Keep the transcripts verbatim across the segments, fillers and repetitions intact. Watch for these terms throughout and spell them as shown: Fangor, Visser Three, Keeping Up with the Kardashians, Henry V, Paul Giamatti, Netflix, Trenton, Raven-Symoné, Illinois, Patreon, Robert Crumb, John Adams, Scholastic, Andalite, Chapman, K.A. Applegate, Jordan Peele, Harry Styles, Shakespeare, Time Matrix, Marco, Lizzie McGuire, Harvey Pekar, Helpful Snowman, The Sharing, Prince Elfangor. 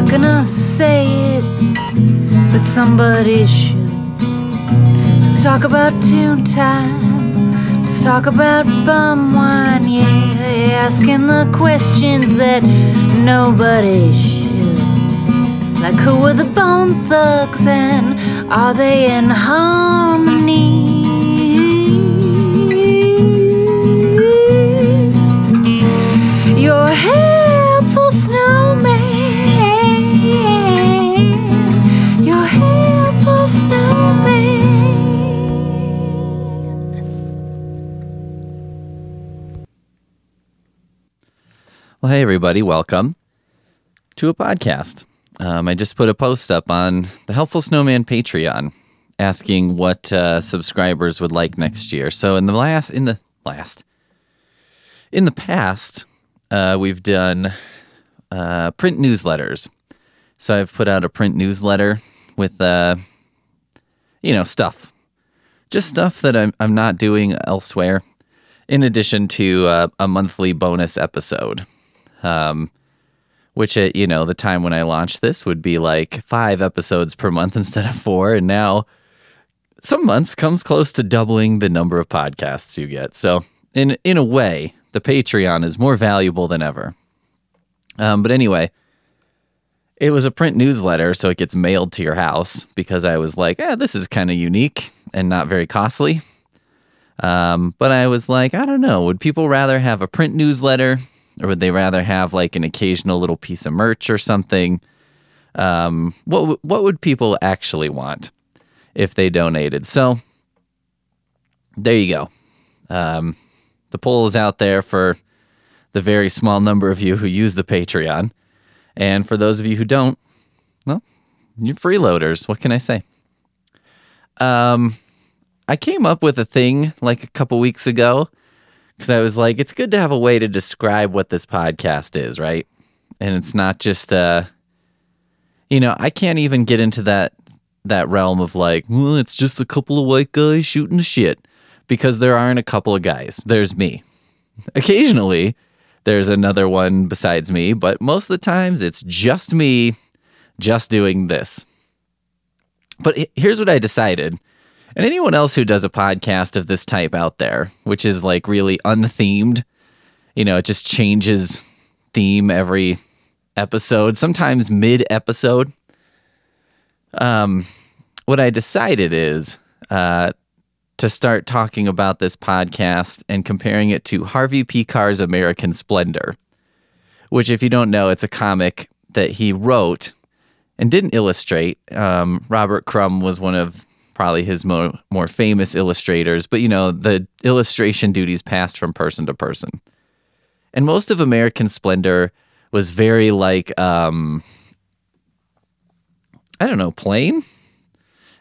not gonna say it, but somebody should. Let's talk about tune time. Let's talk about bum wine. Yeah, asking the questions that nobody should. Like, who are the Bone Thugs and are they in harmony? Your helpful snowman, your helpful snowman. Well, hey everybody, welcome to a podcast. Um, I just put a post up on the Helpful Snowman Patreon asking what uh, subscribers would like next year. So in the last, in the last, in the past. Uh, we've done uh, print newsletters. So I've put out a print newsletter with, uh, you know, stuff. Just stuff that I'm, I'm not doing elsewhere, in addition to uh, a monthly bonus episode, um, which, at, you know, the time when I launched this would be like five episodes per month instead of four. And now some months comes close to doubling the number of podcasts you get. So in in a way, the Patreon is more valuable than ever. Um, but anyway, it was a print newsletter, so it gets mailed to your house, because I was like, eh, this is kind of unique and not very costly. Um, but I was like, I don't know, would people rather have a print newsletter, or would they rather have like an occasional little piece of merch or something? Um, what what would people actually want if they donated? So there you go. Um The poll is out there for the very small number of you who use the Patreon. And for those of you who don't, well, you're freeloaders. What can I say? Um, I came up with a thing like a couple weeks ago, because I was like, it's good to have a way to describe what this podcast is, right? And it's not just, uh, you know, I can't even get into that, that realm of like, well, it's just a couple of white guys shooting the shit. Because there aren't a couple of guys. There's me. Occasionally, there's another one besides me, but most of the times, it's just me just doing this. But here's what I decided. And anyone else who does a podcast of this type out there, which is like really unthemed, you know, it just changes theme every episode, sometimes mid-episode. Um, what I decided is... Uh, to start talking about this podcast and comparing it to Harvey Pekar's American Splendor, which, if you don't know, it's a comic that he wrote and didn't illustrate. Um, Robert Crumb was one of probably his mo- more famous illustrators, but, you know, the illustration duties passed from person to person. And most of American Splendor was very, like, um, I don't know, plain?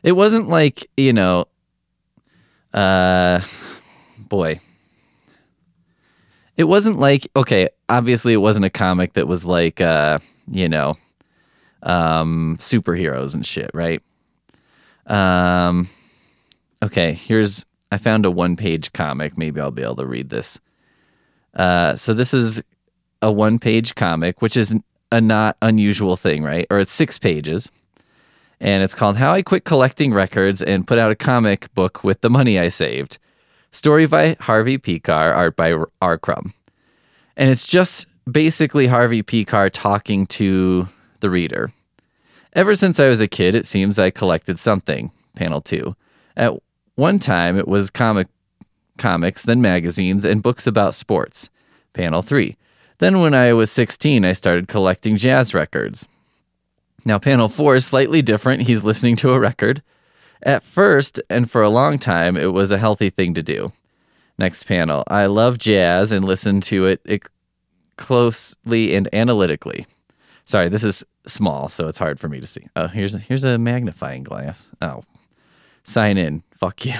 It wasn't like, you know... Uh, boy. It wasn't like, okay, obviously it wasn't a comic that was like, uh, you know, um, superheroes and shit, right? Um, okay, here's, I found a one-page comic. Maybe I'll be able to read this. Uh, so this is a one-page comic, which is a not unusual thing, right? Or it's six pages. And it's called How I Quit Collecting Records and Put Out a Comic Book with the Money I Saved. Story by Harvey Pekar, art by R. Crumb. And it's just basically Harvey Pekar talking to the reader. Ever since I was a kid, it seems I collected something. Panel two. At one time, it was comic comics, then magazines, and books about sports. Panel three. Then when I was sixteen, I started collecting jazz records. Now, panel four is slightly different. He's listening to a record. At first, and for a long time, it was a healthy thing to do. Next panel. I love jazz and listen to it closely and analytically. Sorry, this is small, so it's hard for me to see. Oh, here's a, here's a magnifying glass. Oh, sign in. Fuck you.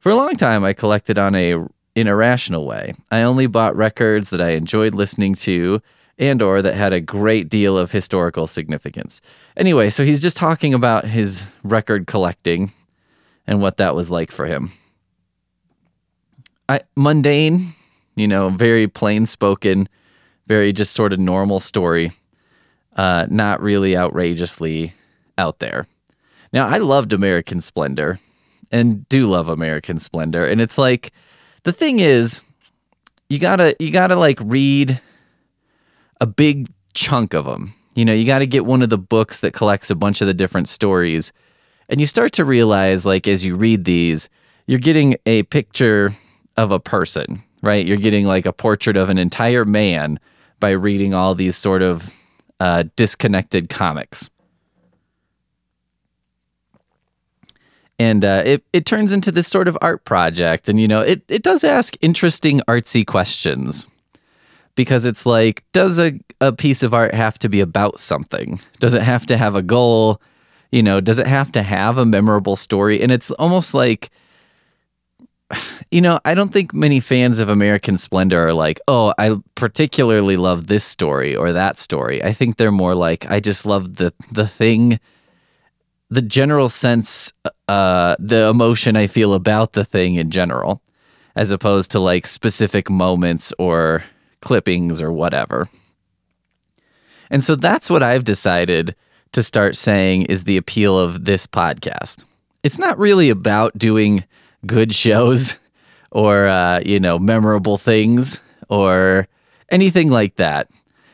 For a long time, I collected on a in a rational way. I only bought records that I enjoyed listening to, and or that had a great deal of historical significance. Anyway, so he's just talking about his record collecting and what that was like for him. I, mundane, you know, very plain spoken, very just sort of normal story. uh, not really outrageously out there. Now, I loved American Splendor and do love American Splendor. And it's like, the thing is, you gotta, you gotta like read a big chunk of them. You know, you gotta get one of the books that collects a bunch of the different stories. And you start to realize, like, as you read these, you're getting a picture of a person, right? You're getting like a portrait of an entire man by reading all these sort of uh, disconnected comics. And uh, it, it turns into this sort of art project. And, you know, it, it does ask interesting artsy questions. Because it's like, does a, a piece of art have to be about something? Does it have to have a goal? You know, does it have to have a memorable story? And it's almost like, you know, I don't think many fans of American Splendor are like, oh, I particularly love this story or that story. I think they're more like, I just love the, the thing, the general sense, uh, the emotion I feel about the thing in general, as opposed to like specific moments or clippings or whatever. And so that's what I've decided to start saying is the appeal of this podcast. It's not really about doing good shows or, uh, you know, memorable things or anything like that.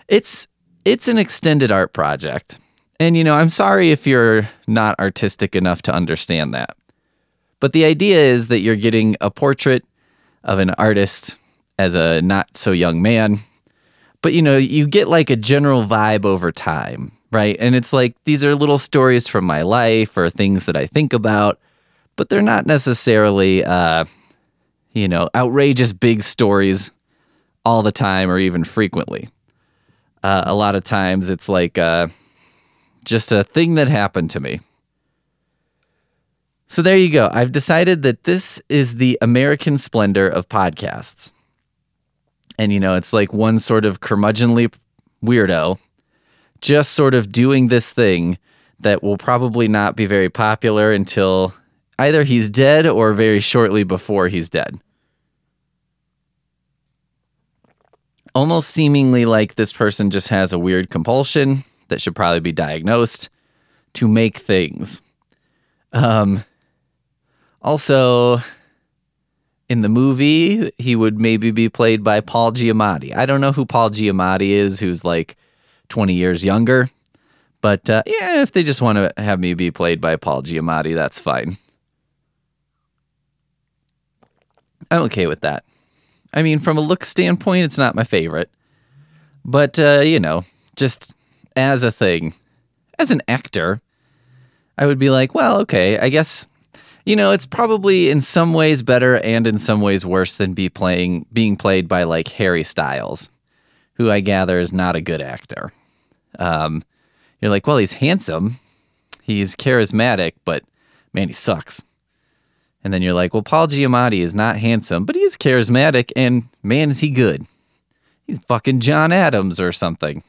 It's, it's an extended art project. And, you know, I'm sorry if you're not artistic enough to understand that. But the idea is that you're getting a portrait of an artist as a not-so-young man. But, you know, you get, like, a general vibe over time, right? And it's like, these are little stories from my life or things that I think about, but they're not necessarily, uh, you know, outrageous big stories all the time or even frequently. Uh, a lot of times it's like uh, just a thing that happened to me. So there you go. I've decided that this is the American Splendor of podcasts. And, you know, it's like one sort of curmudgeonly weirdo just sort of doing this thing that will probably not be very popular until either he's dead or very shortly before he's dead. Almost seemingly like this person just has a weird compulsion that should probably be diagnosed to make things. Um, also, in the movie, he would maybe be played by Paul Giamatti. I don't know who Paul Giamatti is, who's like twenty years younger. But uh, yeah, if they just want to have me be played by Paul Giamatti, that's fine. I'm okay with that. I mean, from a look standpoint, it's not my favorite. But, uh, you know, just as a thing, as an actor, I would be like, well, okay, I guess... You know, it's probably in some ways better and in some ways worse than be playing being played by, like, Harry Styles, who I gather is not a good actor. Um, you're like, well, he's handsome, he's charismatic, but, man, he sucks. And then you're like, well, Paul Giamatti is not handsome, but he is charismatic, and, man, is he good. He's fucking John Adams or something.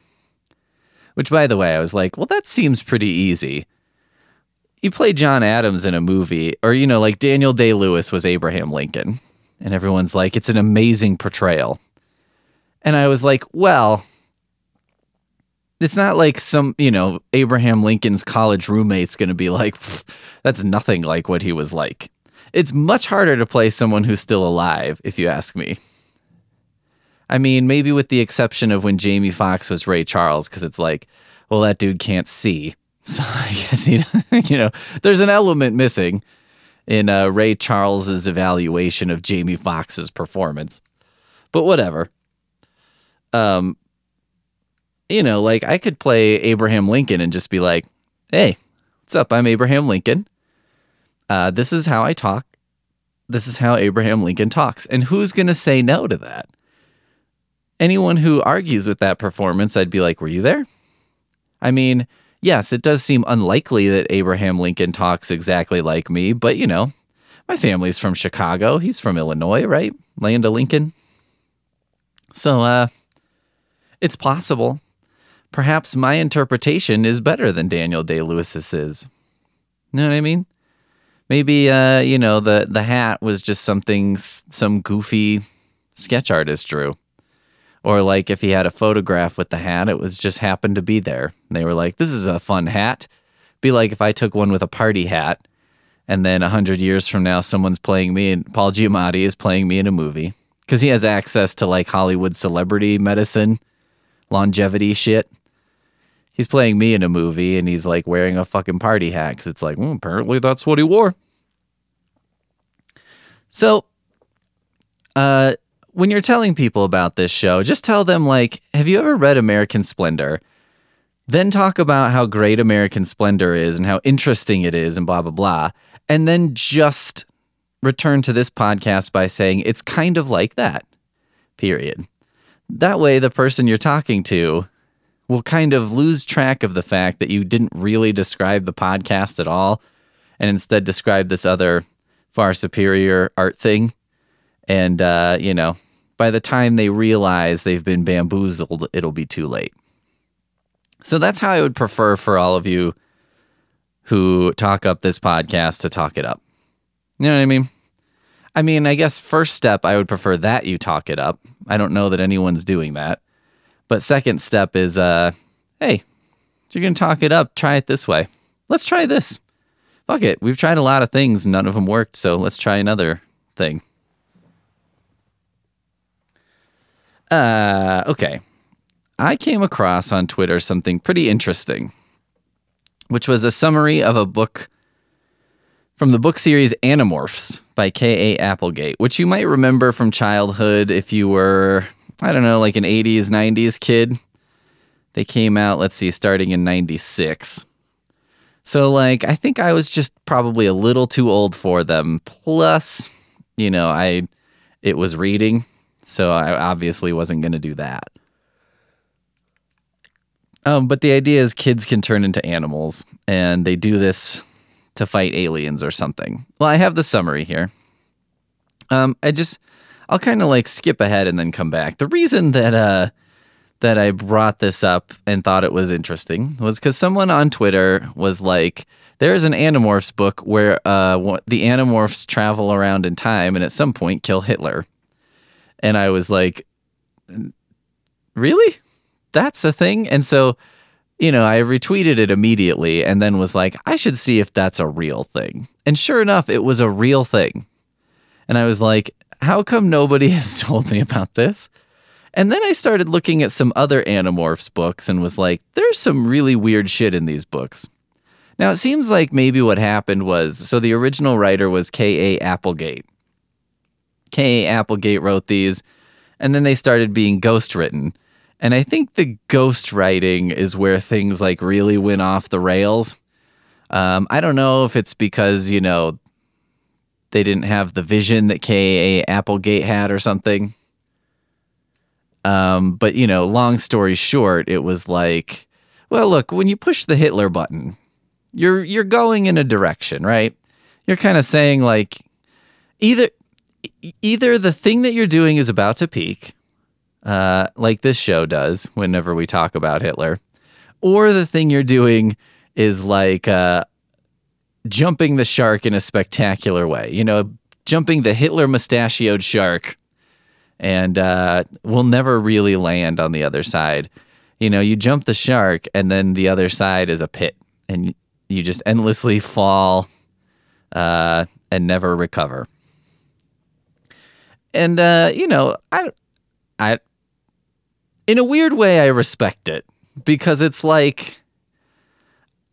Which, by the way, I was like, well, that seems pretty easy. You play John Adams in a movie, or, you know, like Daniel Day-Lewis was Abraham Lincoln, and everyone's like, it's an amazing portrayal. And I was like, well, it's not like some, you know, Abraham Lincoln's college roommate's going to be like, that's nothing like what he was like. It's much harder to play someone who's still alive, if you ask me. I mean, maybe with the exception of when Jamie Foxx was Ray Charles, because it's like, well, that dude can't see. So I guess, you know, you know, there's an element missing in uh, Ray Charles's evaluation of Jamie Foxx's performance. But whatever. Um, you know, like, I could play Abraham Lincoln and just be like, hey, what's up? I'm Abraham Lincoln. Uh, this is how I talk. This is how Abraham Lincoln talks. And who's going to say no to that? Anyone who argues with that performance, I'd be like, were you there? I mean... Yes, it does seem unlikely that Abraham Lincoln talks exactly like me, but, you know, my family's from Chicago. He's from Illinois, right? Land of Lincoln. So, uh, it's possible. Perhaps my interpretation is better than Daniel Day-Lewis's is. You know what I mean? Maybe, uh, you know, the, the hat was just something some goofy sketch artist drew. Or like if he had a photograph with the hat, it was just happened to be there. And they were like, this is a fun hat. Be like if I took one with a party hat and then one hundred years from now someone's playing me and Paul Giamatti is playing me in a movie. Because he has access to like Hollywood celebrity medicine, longevity shit. He's playing me in a movie and he's like wearing a fucking party hat because it's like, well, apparently that's what he wore. So, uh, when you're telling people about this show, just tell them like, have you ever read American Splendor? Then talk about how great American Splendor is and how interesting it is and blah, blah, blah. And then just return to this podcast by saying it's kind of like that, period. That way the person you're talking to will kind of lose track of the fact that you didn't really describe the podcast at all and instead describe this other far superior art thing. And, uh, you know, by the time they realize they've been bamboozled, it'll be too late. So that's how I would prefer for all of you who talk up this podcast to talk it up. You know what I mean? I mean, I guess first step, I would prefer that you talk it up. I don't know that anyone's doing that. But second step is, uh, hey, if you're going to talk it up, try it this way. Let's try this. Fuck it. We've tried a lot of things. None of them worked. So let's try another thing. Uh, okay. I came across on Twitter something pretty interesting, which was a summary of a book from the book series Animorphs by K A. Applegate, which you might remember from childhood if you were, I don't know, like an eighties, nineties kid. They came out, let's see, starting in ninety-six. So, like, I think I was just probably a little too old for them. Plus, you know, I it was reading. So I obviously wasn't going to do that. Um, but the idea is kids can turn into animals, and they do this to fight aliens or something. Well, I have the summary here. Um, I just, I'll kind of like skip ahead and then come back. The reason that uh, that I brought this up and thought it was interesting was because someone on Twitter was like, there is an Animorphs book where uh, the Animorphs travel around in time and at some point kill Hitler. And I was like, really? That's a thing? And so, you know, I retweeted it immediately and then was like, I should see if that's a real thing. And sure enough, it was a real thing. And I was like, how come nobody has told me about this? And then I started looking at some other Animorphs books and was like, there's some really weird shit in these books. Now, it seems like maybe what happened was, so the original writer was K A. Applegate. K A. Applegate wrote these, and then they started being ghostwritten. And I think the ghostwriting is where things like really went off the rails. Um, I don't know if it's because, you know, they didn't have the vision that K A. Applegate had or something. Um, but, you know, long story short, it was like, well, look, when you push the Hitler button, you're you're going in a direction, right? You're kind of saying like either... Either the thing that you're doing is about to peak, uh, like this show does whenever we talk about Hitler, or the thing you're doing is like uh, jumping the shark in a spectacular way. You know, jumping the Hitler mustachioed shark, and uh, we'll never really land on the other side. You know, you jump the shark, and then the other side is a pit, and you just endlessly fall uh, and never recover. And, uh, you know, I, I, in a weird way, I respect it because it's like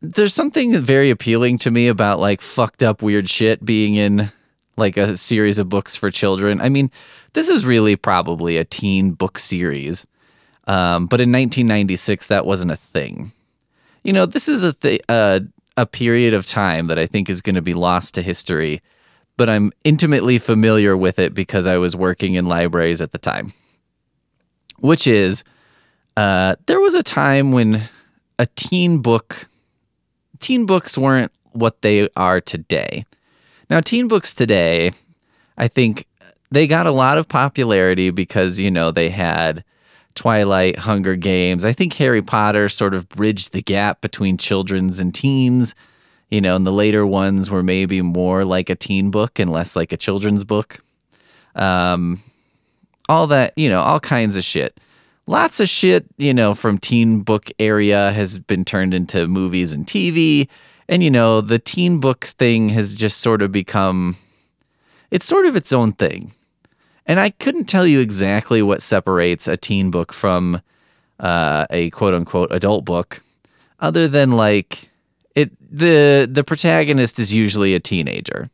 there's something very appealing to me about like fucked up weird shit being in like a series of books for children. I mean, this is really probably a teen book series, um, but in nineteen ninety-six, that wasn't a thing. You know, this is a th- uh, a period of time that I think is going to be lost to history, but I'm intimately familiar with it because I was working in libraries at the time, which is uh, there was a time when a teen book, teen books weren't what they are today. Now, teen books today, I think they got a lot of popularity because, you know, they had Twilight, Hunger Games. I think Harry Potter sort of bridged the gap between children's and teens. You know, and the later ones were maybe more like a teen book and less like a children's book. Um, all that, you know, all kinds of shit. lots of shit, you know, from teen book area has been turned into movies and T V. And, you know, the teen book thing has just sort of become, it's sort of its own thing. And I couldn't tell you exactly what separates a teen book from uh, a quote-unquote adult book, other than, like, it the the protagonist is usually a teenager.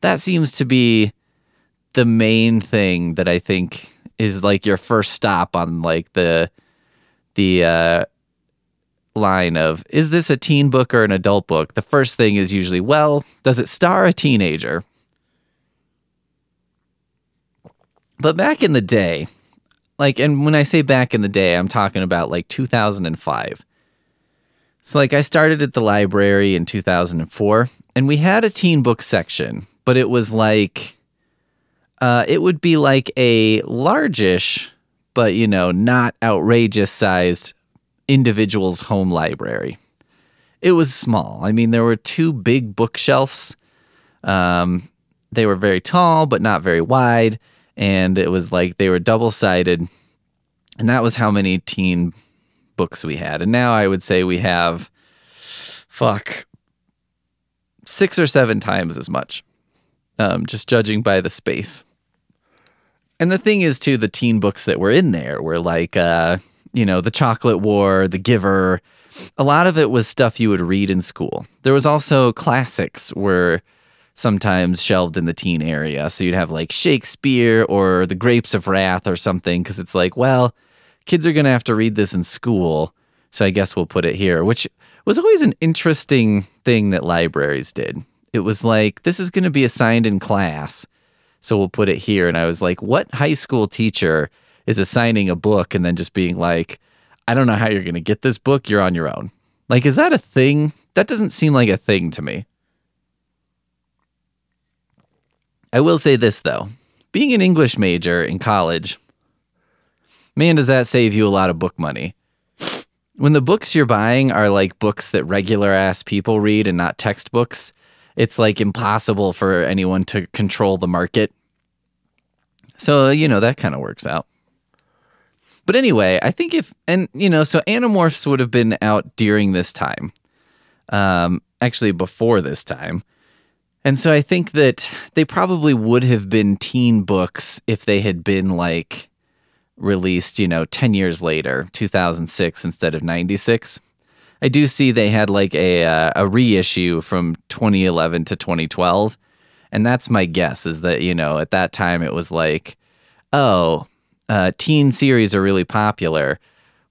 That seems to be the main thing that I think is, like, your first stop on, like, the the uh, line of, is this a teen book or an adult book? The first thing is usually, well, does it star a teenager? But back in the day, like, and when I say back in the day, I'm talking about, like, two thousand five. So, like, I started at the library in two thousand four, and we had a teen book section, but it was, like, uh, it would be, like, a largish, but, you know, not outrageous-sized individual's home library. It was small. I mean, there were two big bookshelves. Um, they were very tall, but not very wide. And it was like they were double-sided, and that was how many teen books we had. And now I would say we have, fuck, six or seven times as much, um, just judging by the space. And the thing is, too, the teen books that were in there were like, uh, you know, The Chocolate War, The Giver. A lot of it was stuff you would read in school. There was also classics were sometimes shelved in the teen area. So you'd have like Shakespeare or The Grapes of Wrath or something, because it's like, well, kids are going to have to read this in school, so I guess we'll put it here, which was always an interesting thing that libraries did. It was like, this is going to be assigned in class, so we'll put it here. And I was like, what high school teacher is assigning a book and then just being like, I don't know how you're going to get this book, you're on your own? Like, is that a thing? That doesn't seem like a thing to me. I will say this, though. Being an English major in college, man, does that save you a lot of book money. When the books you're buying are like books that regular-ass people read and not textbooks, it's like impossible for anyone to control the market. So, you know, that kind of works out. But anyway, I think if, and, you know, so Animorphs would have been out during this time. Um, actually, before this time. And so I think that they probably would have been teen books if they had been, like, released, you know, ten years later, two thousand six instead of ninety-six. I do see they had, like, a uh, a reissue from twenty eleven to twenty twelve. And that's my guess, is that, you know, at that time it was like, oh, uh, teen series are really popular.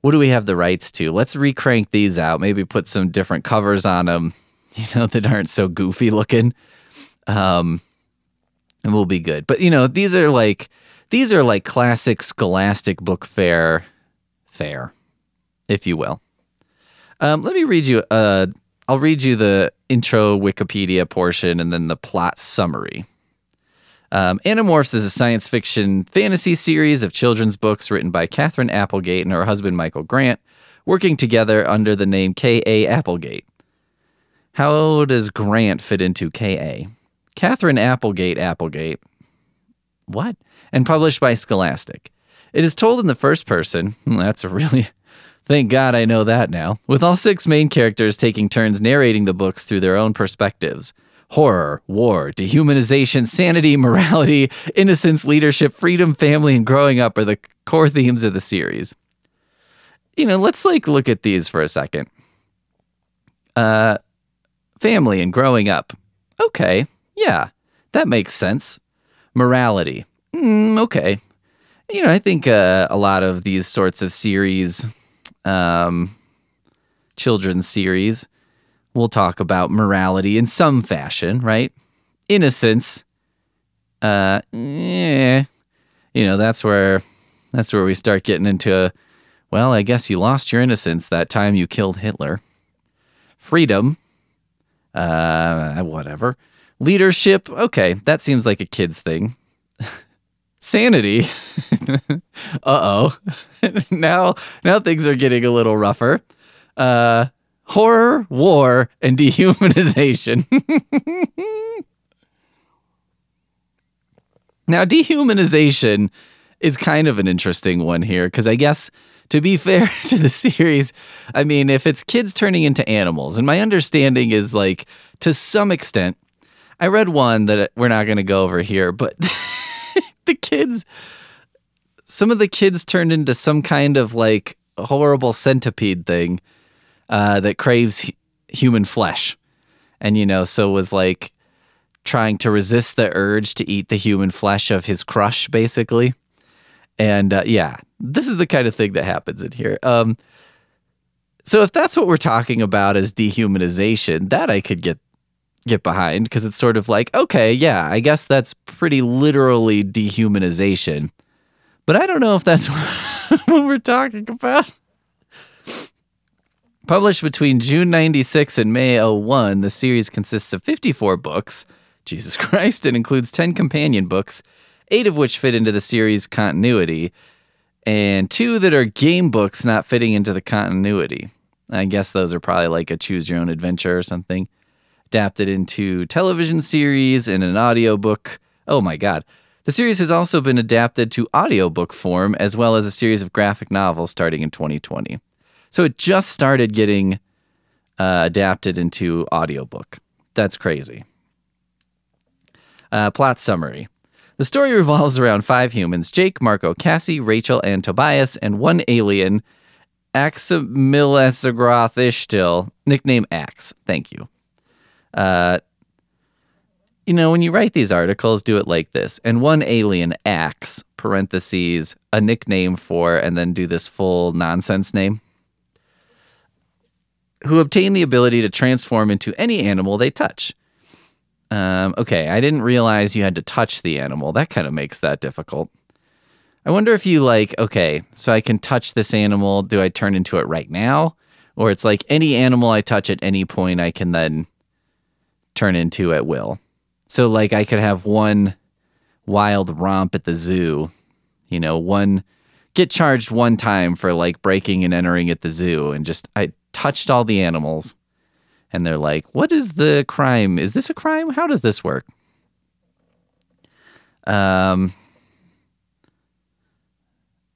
What do we have the rights to? Let's recrank these out, maybe put some different covers on them, you know, that aren't so goofy looking. Um, and we'll be good. But, you know, these are like, these are like classic Scholastic book fair, fair, if you will. Um, let me read you, uh, I'll read you the intro Wikipedia portion and then the plot summary. Um, Animorphs is a science fiction fantasy series of children's books written by Catherine Applegate and her husband Michael Grant, working together under the name K A. Applegate. How does Grant fit into K A? Catherine Applegate Applegate. What? And published by Scholastic. It is told in the first person. That's a really... Thank God I know that now. With all six main characters taking turns narrating the books through their own perspectives. Horror, war, dehumanization, sanity, morality, innocence, leadership, freedom, family, and growing up are the core themes of the series. You know, let's, like, look at these for a second. Uh... Family and growing up. Okay, yeah, that makes sense. Morality. Mm, okay. You know, I think uh, a lot of these sorts of series, um, children's series, will talk about morality in some fashion, right? Innocence. Uh, yeah. You know, that's where that's where we start getting into, a, well, I guess you lost your innocence that time you killed Hitler. Freedom. Uh, whatever. Leadership. Okay, that seems like a kid's thing. Sanity. Uh-oh. now, now things are getting a little rougher. Uh, horror, war, and dehumanization. Now, dehumanization is kind of an interesting one here, because I guess to be fair to the series, I mean, if it's kids turning into animals, and my understanding is, like, to some extent, I read one that we're not going to go over here, but the kids, some of the kids turned into some kind of, like, horrible centipede thing uh, that craves h- human flesh. And, you know, so was, like, trying to resist the urge to eat the human flesh of his crush, basically. And, uh, yeah, this is the kind of thing that happens in here. Um, so if that's what we're talking about as dehumanization, that I could get get behind, because it's sort of like, okay, yeah, I guess that's pretty literally dehumanization. But I don't know if that's what we're talking about. Published between June ninety-six and May oh one, the series consists of fifty-four books, Jesus Christ, and includes ten companion books, eight of which fit into the series continuity, and two that are game books not fitting into the continuity. I guess those are probably like a choose-your-own-adventure or something. Adapted into television series and an audiobook. Oh my God. The series has also been adapted to audiobook form, as well as a series of graphic novels starting in twenty twenty. So it just started getting uh, adapted into audiobook. That's crazy. Uh, plot summary. The story revolves around five humans, Jake, Marco, Cassie, Rachel, and Tobias, and one alien, Axamilasagroth Ishtil, nicknamed Axe. Thank you. Uh, you know, when you write these articles, do it like this. And one alien, Axe, parentheses, a nickname for, and then do this full nonsense name, who obtain the ability to transform into any animal they touch. Um, okay, I didn't realize you had to touch the animal. That kind of makes that difficult. I wonder if you like, okay, so I can touch this animal. Do I turn into it right now? Or it's like any animal I touch at any point, I can then turn into at will. So like I could have one wild romp at the zoo, you know, one, get charged one time for like breaking and entering at the zoo, and just, I touched all the animals, and they're like, what is the crime? Is this a crime? How does this work? Um,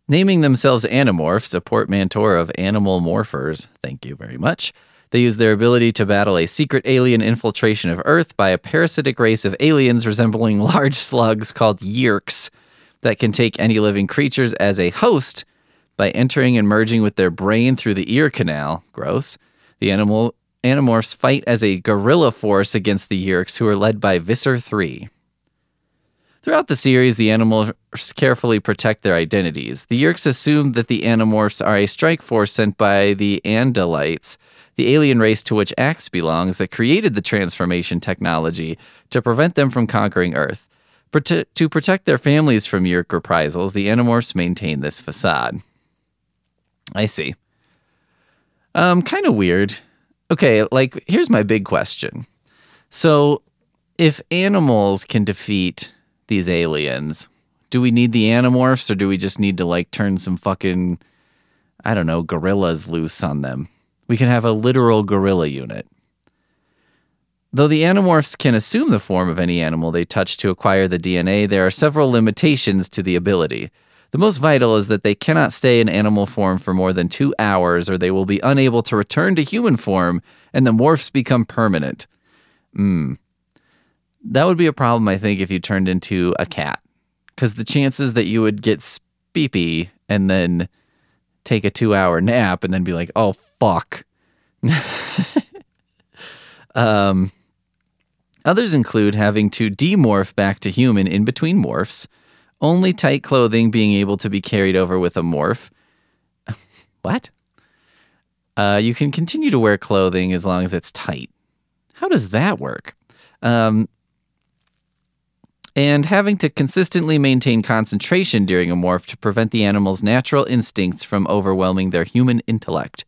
naming themselves Animorphs, a portmanteau of animal morphers, thank you very much, they use their ability to battle a secret alien infiltration of Earth by a parasitic race of aliens resembling large slugs called Yeerks that can take any living creatures as a host by entering and merging with their brain through the ear canal. Gross. The animal Animorphs fight as a guerrilla force against the Yeerks, who are led by Visser Three. Throughout the series, the Animorphs carefully protect their identities. The Yeerks assume that the Animorphs are a strike force sent by the Andalites, the alien race to which Axe belongs, that created the transformation technology to prevent them from conquering Earth. Prote- to protect their families from Yeerk reprisals, the Animorphs maintain this facade. I see. Um, kind of weird. Okay, like, here's my big question. So, if animals can defeat these aliens, do we need the Animorphs, or do we just need to, like, turn some fucking, I don't know, gorillas loose on them? We can have a literal gorilla unit. Though the Animorphs can assume the form of any animal they touch to acquire the D N A, there are several limitations to the ability. The most vital is that they cannot stay in animal form for more than two hours, or they will be unable to return to human form, and the morphs become permanent. Hmm. That would be a problem, I think, if you turned into a cat, because the chances that you would get speepy and then take a two-hour nap and then be like, oh, fuck. um, others include having to demorph back to human in between morphs, only tight clothing being able to be carried over with a morph. What? Uh, you can continue to wear clothing as long as it's tight. How does that work? Um, and having to consistently maintain concentration during a morph to prevent the animal's natural instincts from overwhelming their human intellect.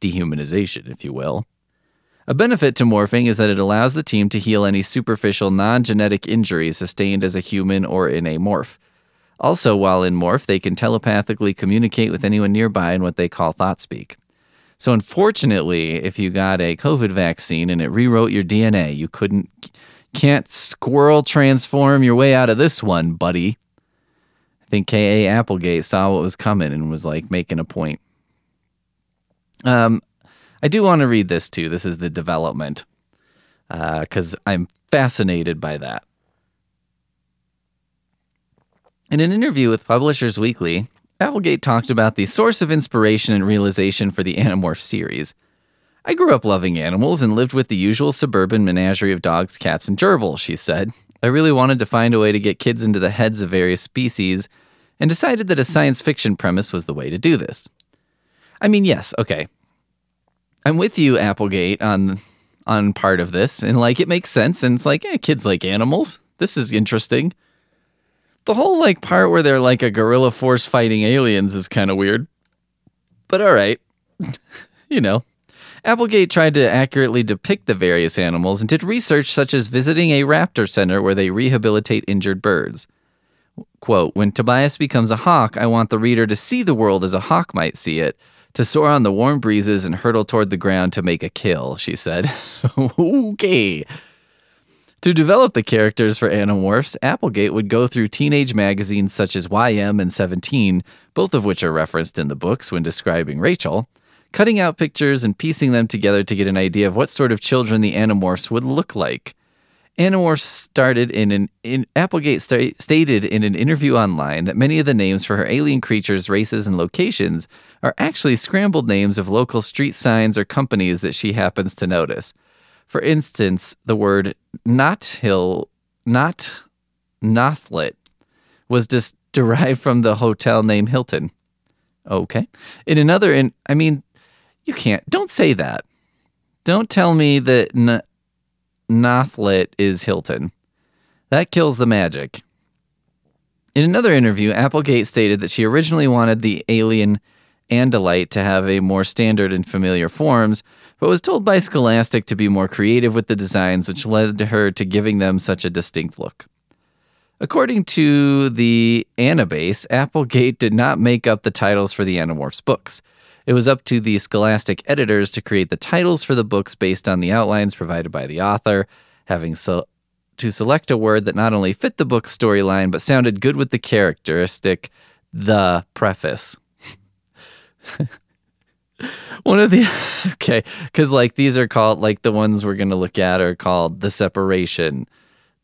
Dehumanization, if you will. A benefit to morphing is that it allows the team to heal any superficial non-genetic injury sustained as a human or in a morph. Also, while in morph, they can telepathically communicate with anyone nearby in what they call thought speak. So unfortunately, if you got a COVID vaccine and it rewrote your D N A, you couldn't, can't squirrel transform your way out of this one, buddy. I think K A. Applegate saw what was coming and was like making a point. Um, I do want to read this too. This is the development because uh, I'm fascinated by that. In an interview with Publishers Weekly, Applegate talked about the source of inspiration and realization for the Animorphs series. I grew up loving animals and lived with the usual suburban menagerie of dogs, cats, and gerbils, she said. I really wanted to find a way to get kids into the heads of various species and decided that a science fiction premise was the way to do this. I mean, yes, okay. I'm with you, Applegate, on on part of this, and, like, it makes sense, and it's like, eh, kids like animals. This is interesting. The whole, like, part where they're, like, a gorilla force fighting aliens is kind of weird. But all right. You know. Applegate tried to accurately depict the various animals and did research such as visiting a raptor center where they rehabilitate injured birds. Quote, when Tobias becomes a hawk, I want the reader to see the world as a hawk might see it, to soar on the warm breezes and hurtle toward the ground to make a kill, she said. Okay. To develop the characters for Animorphs, Applegate would go through teenage magazines such as Y M and seventeen, both of which are referenced in the books when describing Rachel, cutting out pictures and piecing them together to get an idea of what sort of children the Animorphs would look like. Animorphs started in an in, Applegate st- stated in an interview online that many of the names for her alien creatures, races, and locations are actually scrambled names of local street signs or companies that she happens to notice. For instance, the word Nothill, not Nothlet was just derived from the hotel name Hilton. Okay. In another, in I mean, you can't. Don't say that. Don't tell me that. N- Nothlet is Hilton. That kills the magic. In another interview, Applegate stated that she originally wanted the alien Andalite to have a more standard and familiar forms, but was told by Scholastic to be more creative with the designs, which led her to giving them such a distinct look. According to the Anabase, Applegate did not make up the titles for the Animorphs books. It was up to the Scholastic editors to create the titles for the books based on the outlines provided by the author, having so- to select a word that not only fit the book's storyline, but sounded good with the characteristic, the preface. One of the, okay, because like these are called, like the ones we're going to look at are called The Separation,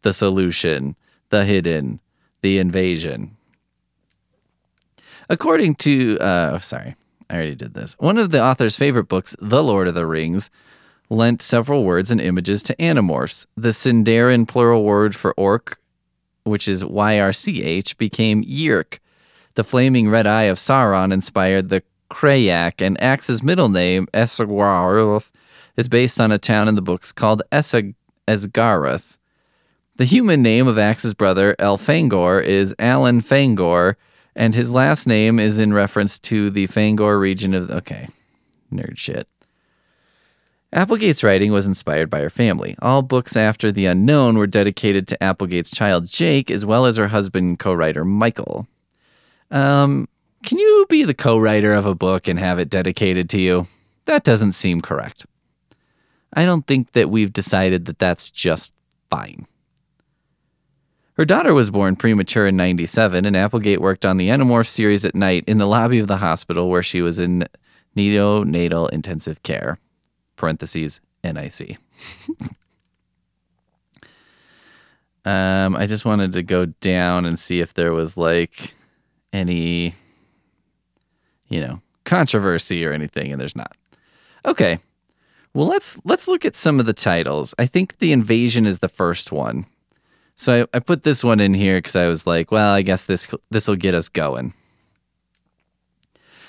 The Solution, The Hidden, The Invasion. According to, uh, sorry. I already did this. One of the author's favorite books, The Lord of the Rings, lent several words and images to Animorphs. The Sindarin plural word for orc, which is Y R C H, became Yeerk. The flaming red eye of Sauron inspired the Krayak, and Axe's middle name, Esgarroth, is based on a town in the books called Esg- Esgaroth. The human name of Axe's brother, Elfangor, is Alan Fangor, and his last name is in reference to the Fangor region of... Okay, nerd shit. Applegate's writing was inspired by her family. All books after The Unknown were dedicated to Applegate's child, Jake, as well as her husband, co-writer, Michael. Um, can you be the co-writer of a book and have it dedicated to you? That doesn't seem correct. I don't think that we've decided that that's just fine. Her daughter was born premature in ninety-seven, and Applegate worked on the Animorphs series at night in the lobby of the hospital where she was in neonatal intensive care, parentheses, N I C. um, I just wanted to go down and see if there was, like, any, you know, controversy or anything, and there's not. Okay. Well, let's let's look at some of the titles. I think The Invasion is the first one. So I, I put this one in here because I was like, well, I guess this this will get us going.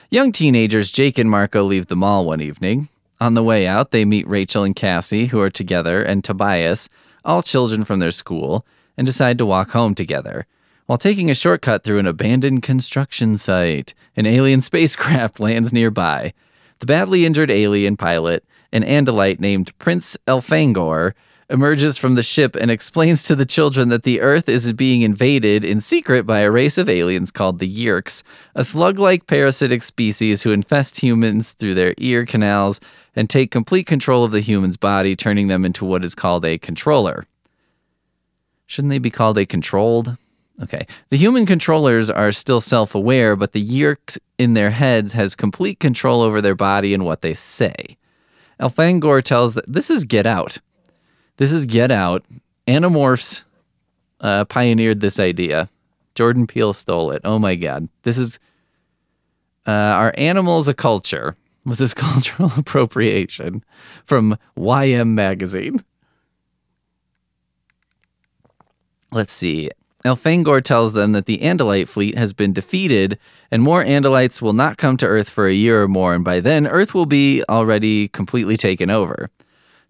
Young teenagers Jake and Marco leave the mall one evening. On the way out, they meet Rachel and Cassie, who are together, and Tobias, all children from their school, and decide to walk home together. While taking a shortcut through an abandoned construction site, an alien spacecraft lands nearby. The badly injured alien pilot, an Andalite named Prince Elfangor, emerges from the ship and explains to the children that the Earth is being invaded in secret by a race of aliens called the Yeerks, a slug-like parasitic species who infest humans through their ear canals and take complete control of the human's body, turning them into what is called a controller. Shouldn't they be called a controlled? Okay. The human controllers are still self-aware, but the Yeerks in their heads has complete control over their body and what they say. Elfangor tells that this is Get Out. This is Get Out. Animorphs uh, pioneered this idea. Jordan Peele stole it. Oh my God. This is, uh, are animals a culture? Was this cultural appropriation from Y M magazine? Let's see. Elfangor tells them that the Andalite fleet has been defeated and more Andalites will not come to Earth for a year or more, and by then Earth will be already completely taken over.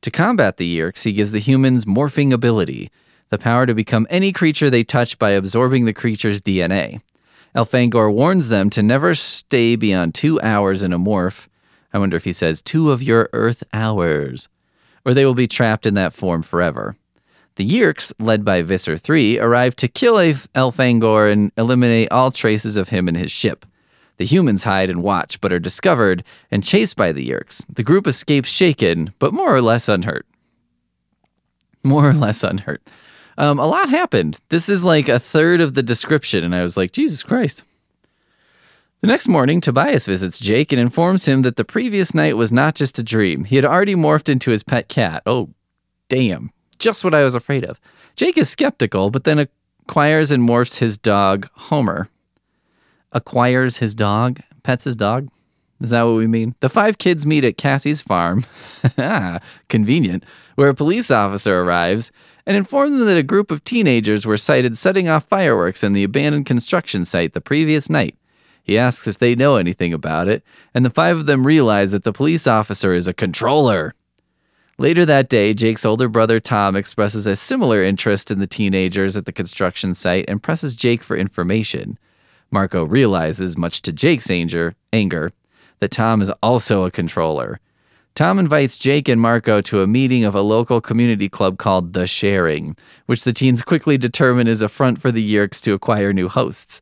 To combat the Yeerks, he gives the humans morphing ability, the power to become any creature they touch by absorbing the creature's D N A. Elfangor warns them to never stay beyond two hours in a morph. I wonder if he says two of your Earth hours, or they will be trapped in that form forever. The Yeerks, led by Visser Three, arrive to kill Elfangor and eliminate all traces of him and his ship. The humans hide and watch, but are discovered and chased by the Yeerks. The group escapes shaken, but more or less unhurt. More or less unhurt. Um, a lot happened. This is like a third of the description, and I was like, Jesus Christ. The next morning, Tobias visits Jake and informs him that the previous night was not just a dream. He had already morphed into his pet cat. Oh, damn. Just what I was afraid of. Jake is skeptical, but then acquires and morphs his dog, Homer. Acquires his dog? Pets his dog? Is that what we mean? The five kids meet at Cassie's farm. Convenient. Where a police officer arrives and informs them that a group of teenagers were sighted setting off fireworks in the abandoned construction site the previous night. He asks if they know anything about it, and the five of them realize that the police officer is a controller. Later that day, Jake's older brother Tom expresses a similar interest in the teenagers at the construction site and presses Jake for information. Marco realizes, much to Jake's anger, that Tom is also a controller. Tom invites Jake and Marco to a meeting of a local community club called The Sharing, which the teens quickly determine is a front for the Yeerks to acquire new hosts.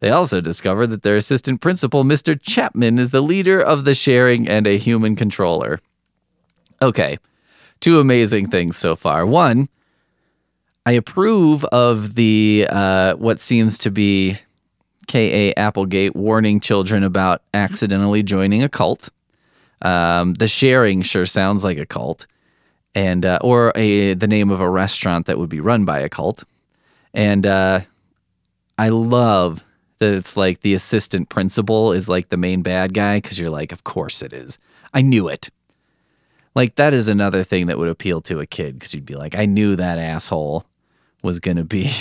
They also discover that their assistant principal, Mister Chapman, is the leader of The Sharing and a human controller. Okay, two amazing things so far. One, I approve of the uh, what seems to be K A. Applegate warning children about accidentally joining a cult. Um, the Sharing sure sounds like a cult, and uh, or a, the name of a restaurant that would be run by a cult. And uh, I love that it's like the assistant principal is like the main bad guy, because you're like, of course it is. I knew it. Like, that is another thing that would appeal to a kid, because you'd be like, I knew that asshole was going to be...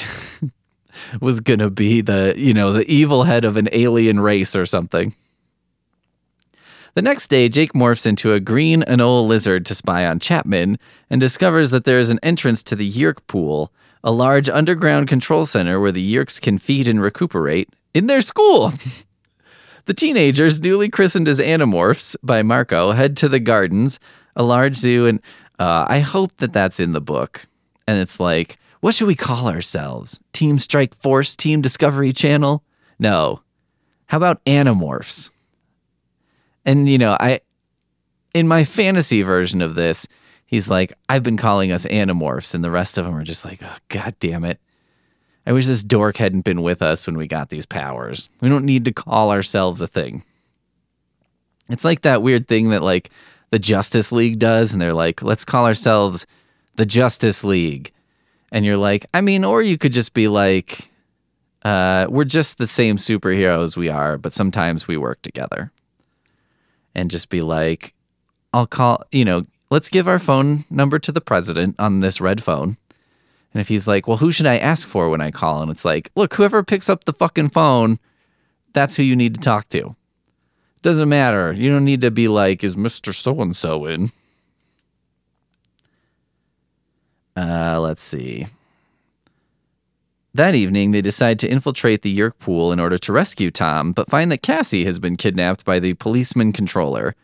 was going to be the, you know, the evil head of an alien race or something. The next day, Jake morphs into a green anole lizard to spy on Chapman and discovers that there is an entrance to the Yerk Pool, a large underground control center where the Yeerks can feed and recuperate in their school. The teenagers, newly christened as Animorphs by Marco, head to the gardens, a large zoo, and uh, I hope that that's in the book. And it's like, what should we call ourselves? Team Strike Force? Team Discovery Channel? No. How about Animorphs? And, you know, I, in my fantasy version of this, he's like, I've been calling us Animorphs, and the rest of them are just like, oh, God damn it. I wish this dork hadn't been with us when we got these powers. We don't need to call ourselves a thing. It's like that weird thing that, like, the Justice League does, and they're like, let's call ourselves the Justice League. And you're like, I mean, or you could just be like, uh, we're just the same superheroes we are, but sometimes we work together. And just be like, I'll call, you know, let's give our phone number to the president on this red phone. And if he's like, well, who should I ask for when I call? And it's like, look, whoever picks up the fucking phone, that's who you need to talk to. Doesn't matter. You don't need to be like, is Mister So-and-so in? Uh, let's see. That evening, they decide to infiltrate the Yerk Pool in order to rescue Tom, but find that Cassie has been kidnapped by the policeman controller.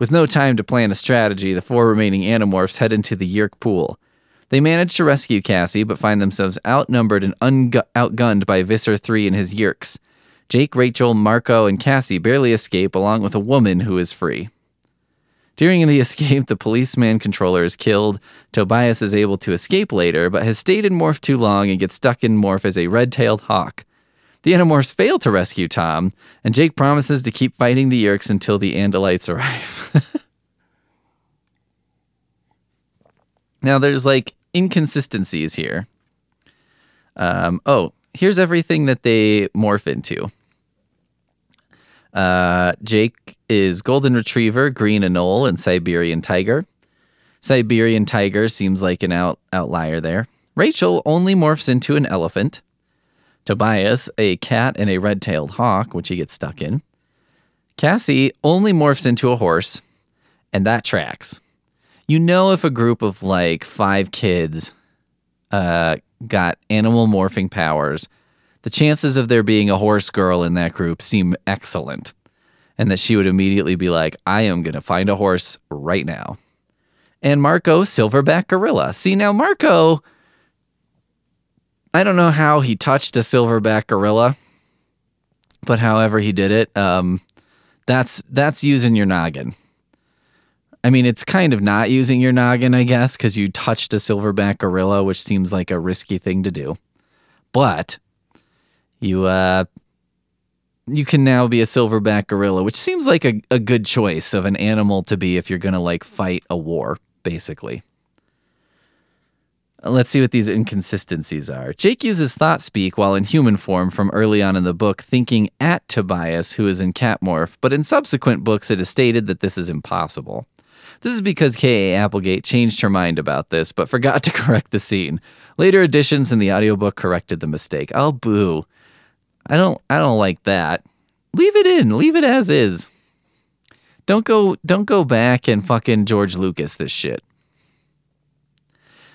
With no time to plan a strategy, the four remaining Animorphs head into the Yerk Pool. They manage to rescue Cassie, but find themselves outnumbered and un- outgunned by Visser Three and his Yeerks. Jake, Rachel, Marco, and Cassie barely escape, along with a woman who is free. During the escape, the policeman controller is killed. Tobias is able to escape later, but has stayed in Morph too long and gets stuck in Morph as a red-tailed hawk. The Animorphs fail to rescue Tom, and Jake promises to keep fighting the Yeerks until the Andalites arrive. Now, there's, like, inconsistencies here. Um, oh, here's everything that they morph into. Uh, Jake is Golden Retriever, Green Anole, and Siberian Tiger. Siberian Tiger seems like an out, outlier there. Rachel only morphs into an elephant. Tobias, a cat and a red-tailed hawk, which he gets stuck in. Cassie only morphs into a horse, and that tracks. You know if a group of, like, five kids uh, got animal morphing powers, the chances of there being a horse girl in that group seem excellent, and that she would immediately be like, I am going to find a horse right now. And Marco, silverback gorilla. See, now Marco, I don't know how he touched a silverback gorilla, but however he did it, um, that's that's using your noggin. I mean, it's kind of not using your noggin, I guess, because you touched a silverback gorilla, which seems like a risky thing to do. But you uh, you can now be a silverback gorilla, which seems like a, a good choice of an animal to be if you're going to, like, fight a war, basically. Let's see what these inconsistencies are. Jake uses thought speak while in human form from early on in the book, thinking at Tobias, who is in Catmorph, but in subsequent books it is stated that this is impossible. This is because K A. Applegate changed her mind about this, but forgot to correct the scene. Later editions in the audiobook corrected the mistake. I'll boo. I don't I don't like that. Leave it in. Leave it as is. Don't go don't go back and fucking George Lucas this shit.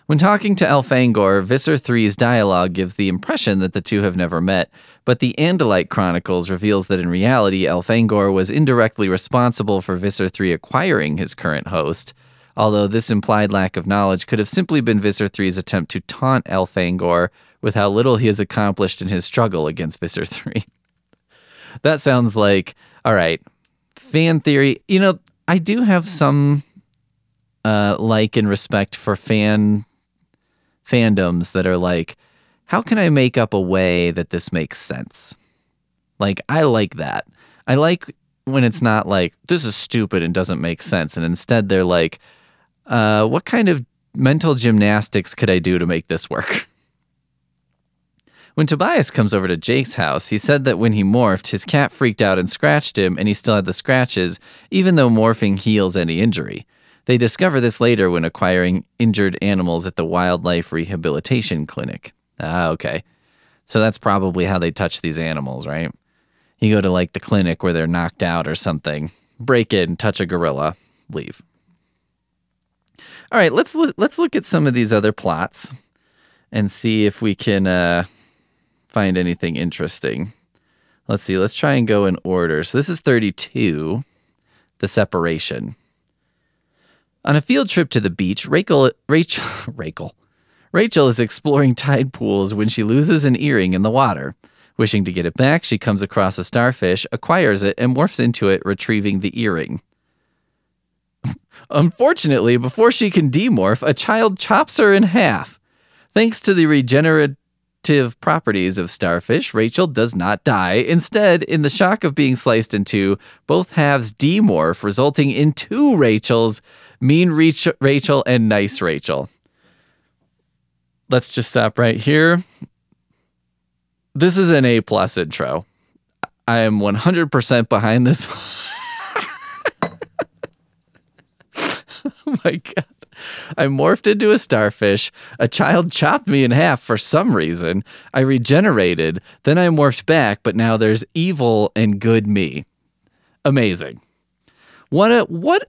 When talking to Elfangor, Visser Three's dialogue gives the impression that the two have never met, but the Andalite Chronicles reveals that in reality, Elfangor was indirectly responsible for Visser Three acquiring his current host, although this implied lack of knowledge could have simply been Visser Three's attempt to taunt Elfangor with how little he has accomplished in his struggle against Visser Three. That sounds like, all right, fan theory. You know, I do have some uh, like and respect for fan fandoms that are like, how can I make up a way that this makes sense? Like, I like that. I like when it's not like, this is stupid and doesn't make sense. And instead they're like, uh, what kind of mental gymnastics could I do to make this work? When Tobias comes over to Jake's house, he said that when he morphed, his cat freaked out and scratched him, and he still had the scratches, even though morphing heals any injury. They discover this later when acquiring injured animals at the Wildlife Rehabilitation Clinic. Ah, okay. So that's probably how they touch these animals, right? You go to, like, the clinic where they're knocked out or something, break in, touch a gorilla, leave. All right, let's l- let's look at some of these other plots and see if we can uh, find anything interesting. Let's see. Let's try and go in order. So this is thirty-two, the separation. On a field trip to the beach, Rachel Rachel, Rachel, Rachel is exploring tide pools when she loses an earring in the water. Wishing to get it back, she comes across a starfish, acquires it, and morphs into it, retrieving the earring. Unfortunately, before she can demorph, a child chops her in half. Thanks to the regenerative properties of starfish, Rachel does not die. Instead, in the shock of being sliced in two, both halves demorph, resulting in two Rachels, Mean Rachel and Nice Rachel. Let's just stop right here. This is an A-plus intro. I am one hundred percent behind this one. Oh my God. I morphed into a starfish. A child chopped me in half for some reason. I regenerated. Then I morphed back, but now there's evil and good me. Amazing. What a... what.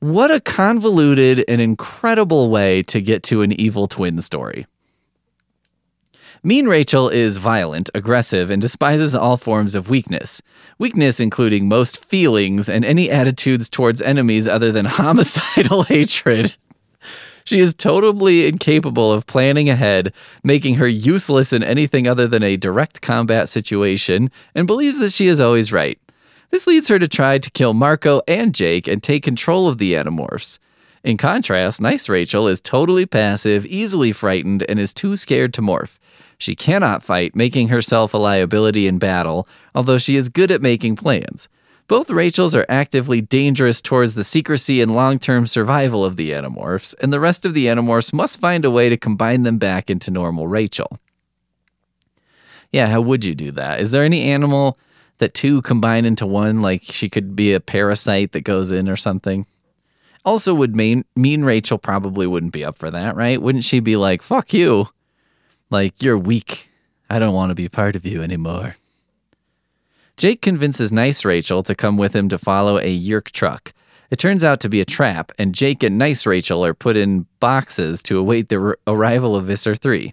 What a convoluted and incredible way to get to an evil twin story. Mean Rachel is violent, aggressive, and despises all forms of weakness. Weakness including most feelings and any attitudes towards enemies other than homicidal hatred. She is totally incapable of planning ahead, making her useless in anything other than a direct combat situation, and believes that she is always right. This leads her to try to kill Marco and Jake and take control of the Animorphs. In contrast, nice Rachel is totally passive, easily frightened, and is too scared to morph. She cannot fight, making herself a liability in battle, although she is good at making plans. Both Rachels are actively dangerous towards the secrecy and long-term survival of the Animorphs, and the rest of the Animorphs must find a way to combine them back into normal Rachel. Yeah, how would you do that? Is there any animal that two combine into one, like she could be a parasite that goes in or something? Also would mean, mean Rachel probably wouldn't be up for that, right? Wouldn't she be like, fuck you. Like, you're weak. I don't want to be part of you anymore. Jake convinces nice Rachel to come with him to follow a Yeerk truck. It turns out to be a trap, and Jake and nice Rachel are put in boxes to await the r- arrival of Visser Three.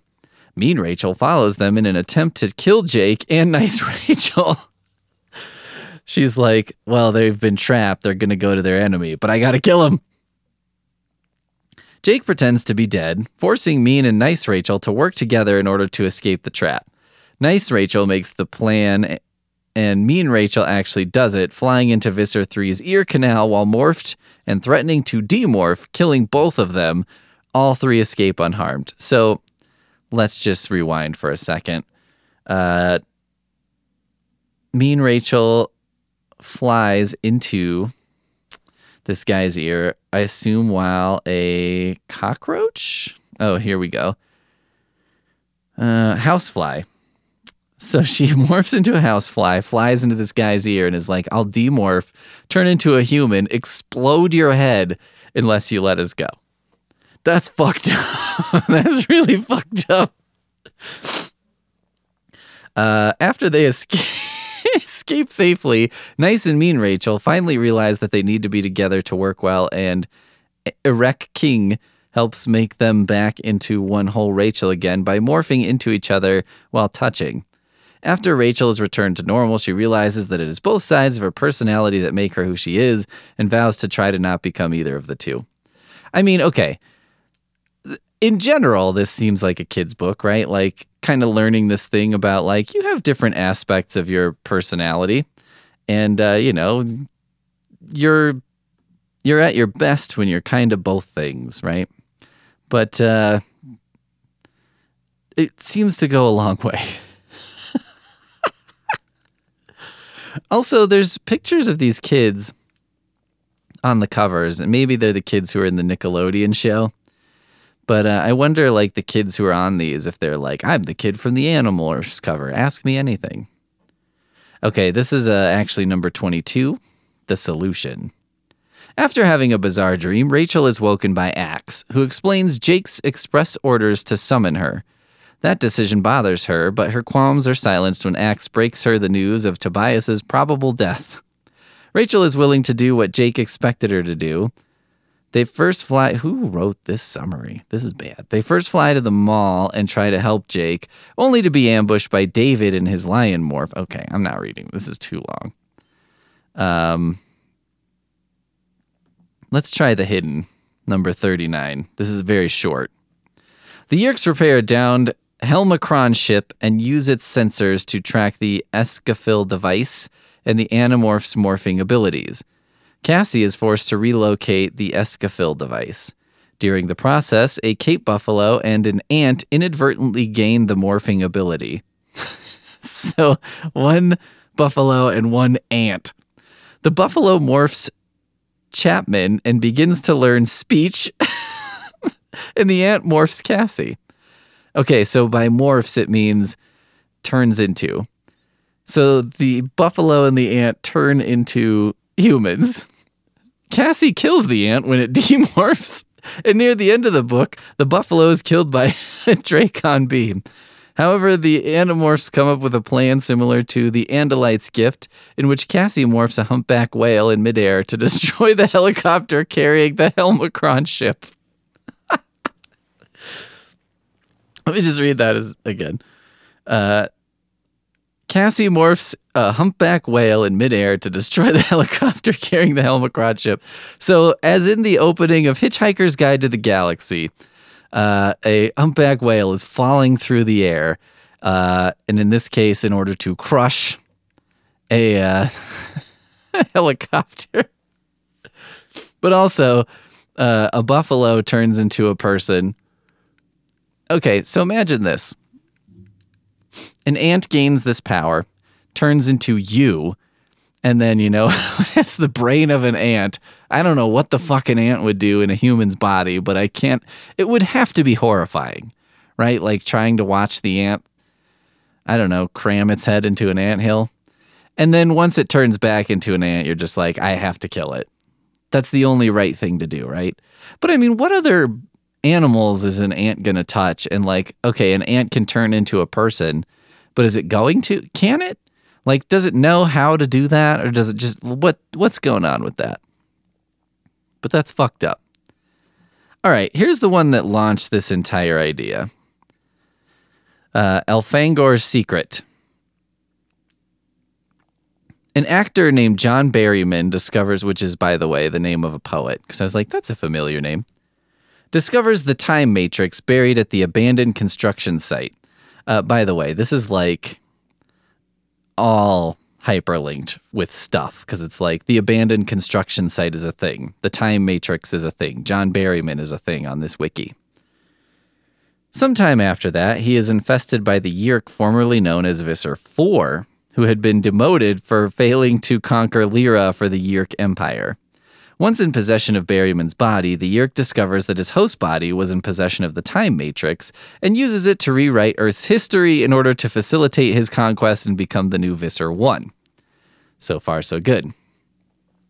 Mean Rachel follows them in an attempt to kill Jake and nice Rachel. She's like, well, they've been trapped. They're going to go to their enemy, but I got to kill him. Jake pretends to be dead, forcing mean and nice Rachel to work together in order to escape the trap. Nice Rachel makes the plan, and mean Rachel actually does it, flying into Visser three's ear canal while morphed and threatening to demorph, killing both of them. All three escape unharmed. So let's just rewind for a second. Uh, mean Rachel flies into this guy's ear, I assume while a cockroach? Oh, here we go. Uh, housefly. So she morphs into a housefly, flies into this guy's ear, and is like, I'll demorph, turn into a human, explode your head unless you let us go. That's fucked up. That's really fucked up. Uh, after they escape... escape safely, nice and mean Rachel finally realize that they need to be together to work well, and Erek King helps make them back into one whole Rachel again by morphing into each other while touching. After Rachel is returned to normal, she realizes that it is both sides of her personality that make her who she is and vows to try to not become either of the two. I mean, okay. In general, this seems like a kid's book, right? Like, kind of learning this thing about, like, you have different aspects of your personality. And, uh, you know, you're you're at your best when you're kind of both things, right? But uh, it seems to go a long way. Also, there's pictures of these kids on the covers, and maybe they're the kids who are in the Nickelodeon show. But uh, I wonder, like, the kids who are on these, if they're like, I'm the kid from the Animorphs cover. Ask me anything. Okay, this is uh, actually number twenty-two, The Solution. After having a bizarre dream, Rachel is woken by Axe, who explains Jake's express orders to summon her. That decision bothers her, but her qualms are silenced when Axe breaks her the news of Tobias's probable death. Rachel is willing to do what Jake expected her to do. They first fly... Who wrote this summary? This is bad. They first fly to the mall and try to help Jake, only to be ambushed by David and his lion morph. Okay, I'm not reading. This is too long. Um, let's try the hidden, number thirty-nine. This is very short. The Yeerks repair a downed Helmacron ship and use its sensors to track the Escafil device and the Animorph's morphing abilities. Cassie is forced to relocate the Escafil device. During the process, a Cape Buffalo and an ant inadvertently gain the morphing ability. So, one buffalo and one ant. The buffalo morphs Chapman and begins to learn speech, and the ant morphs Cassie. Okay, so by morphs, it means turns into. So, the buffalo and the ant turn into humans. Cassie kills the ant when it demorphs, and near the end of the book, the buffalo is killed by a Dracon beam. However, the Animorphs come up with a plan similar to the Andalite's gift, in which Cassie morphs a humpback whale in midair to destroy the helicopter carrying the Helmacron ship. Let me just read that as, again. Uh, Cassie morphs a humpback whale in midair to destroy the helicopter carrying the Helmacron ship. So, as in the opening of Hitchhiker's Guide to the Galaxy, uh, a humpback whale is falling through the air, uh, and in this case, in order to crush a uh, helicopter. But also, uh, a buffalo turns into a person. Okay, so imagine this. An ant gains this power, turns into you, and then, you know, it's the brain of an ant. I don't know what the fuck an ant would do in a human's body, but I can't... It would have to be horrifying, right? Like trying to watch the ant, I don't know, cram its head into an anthill. And then once it turns back into an ant, you're just like, I have to kill it. That's the only right thing to do, right? But I mean, what other animals is an ant going to touch? And like, okay, an ant can turn into a person, but is it going to? Can it? Like, does it know how to do that? Or does it just, what what's going on with that? But that's fucked up. All right, here's the one that launched this entire idea. Uh, Elfangor's Secret. An actor named John Berryman discovers, which is, by the way, the name of a poet, because I was like, that's a familiar name, discovers the Time Matrix buried at the abandoned construction site. Uh, by the way, this is like all hyperlinked with stuff, because it's like the abandoned construction site is a thing. The Time Matrix is a thing. John Berryman is a thing on this wiki. Sometime after that, he is infested by the Yeerk formerly known as Visser Four, who had been demoted for failing to conquer Lyra for the Yeerk Empire. Once in possession of Berryman's body, the Yeerk discovers that his host body was in possession of the Time Matrix and uses it to rewrite Earth's history in order to facilitate his conquest and become the new Visser One. So far, so good.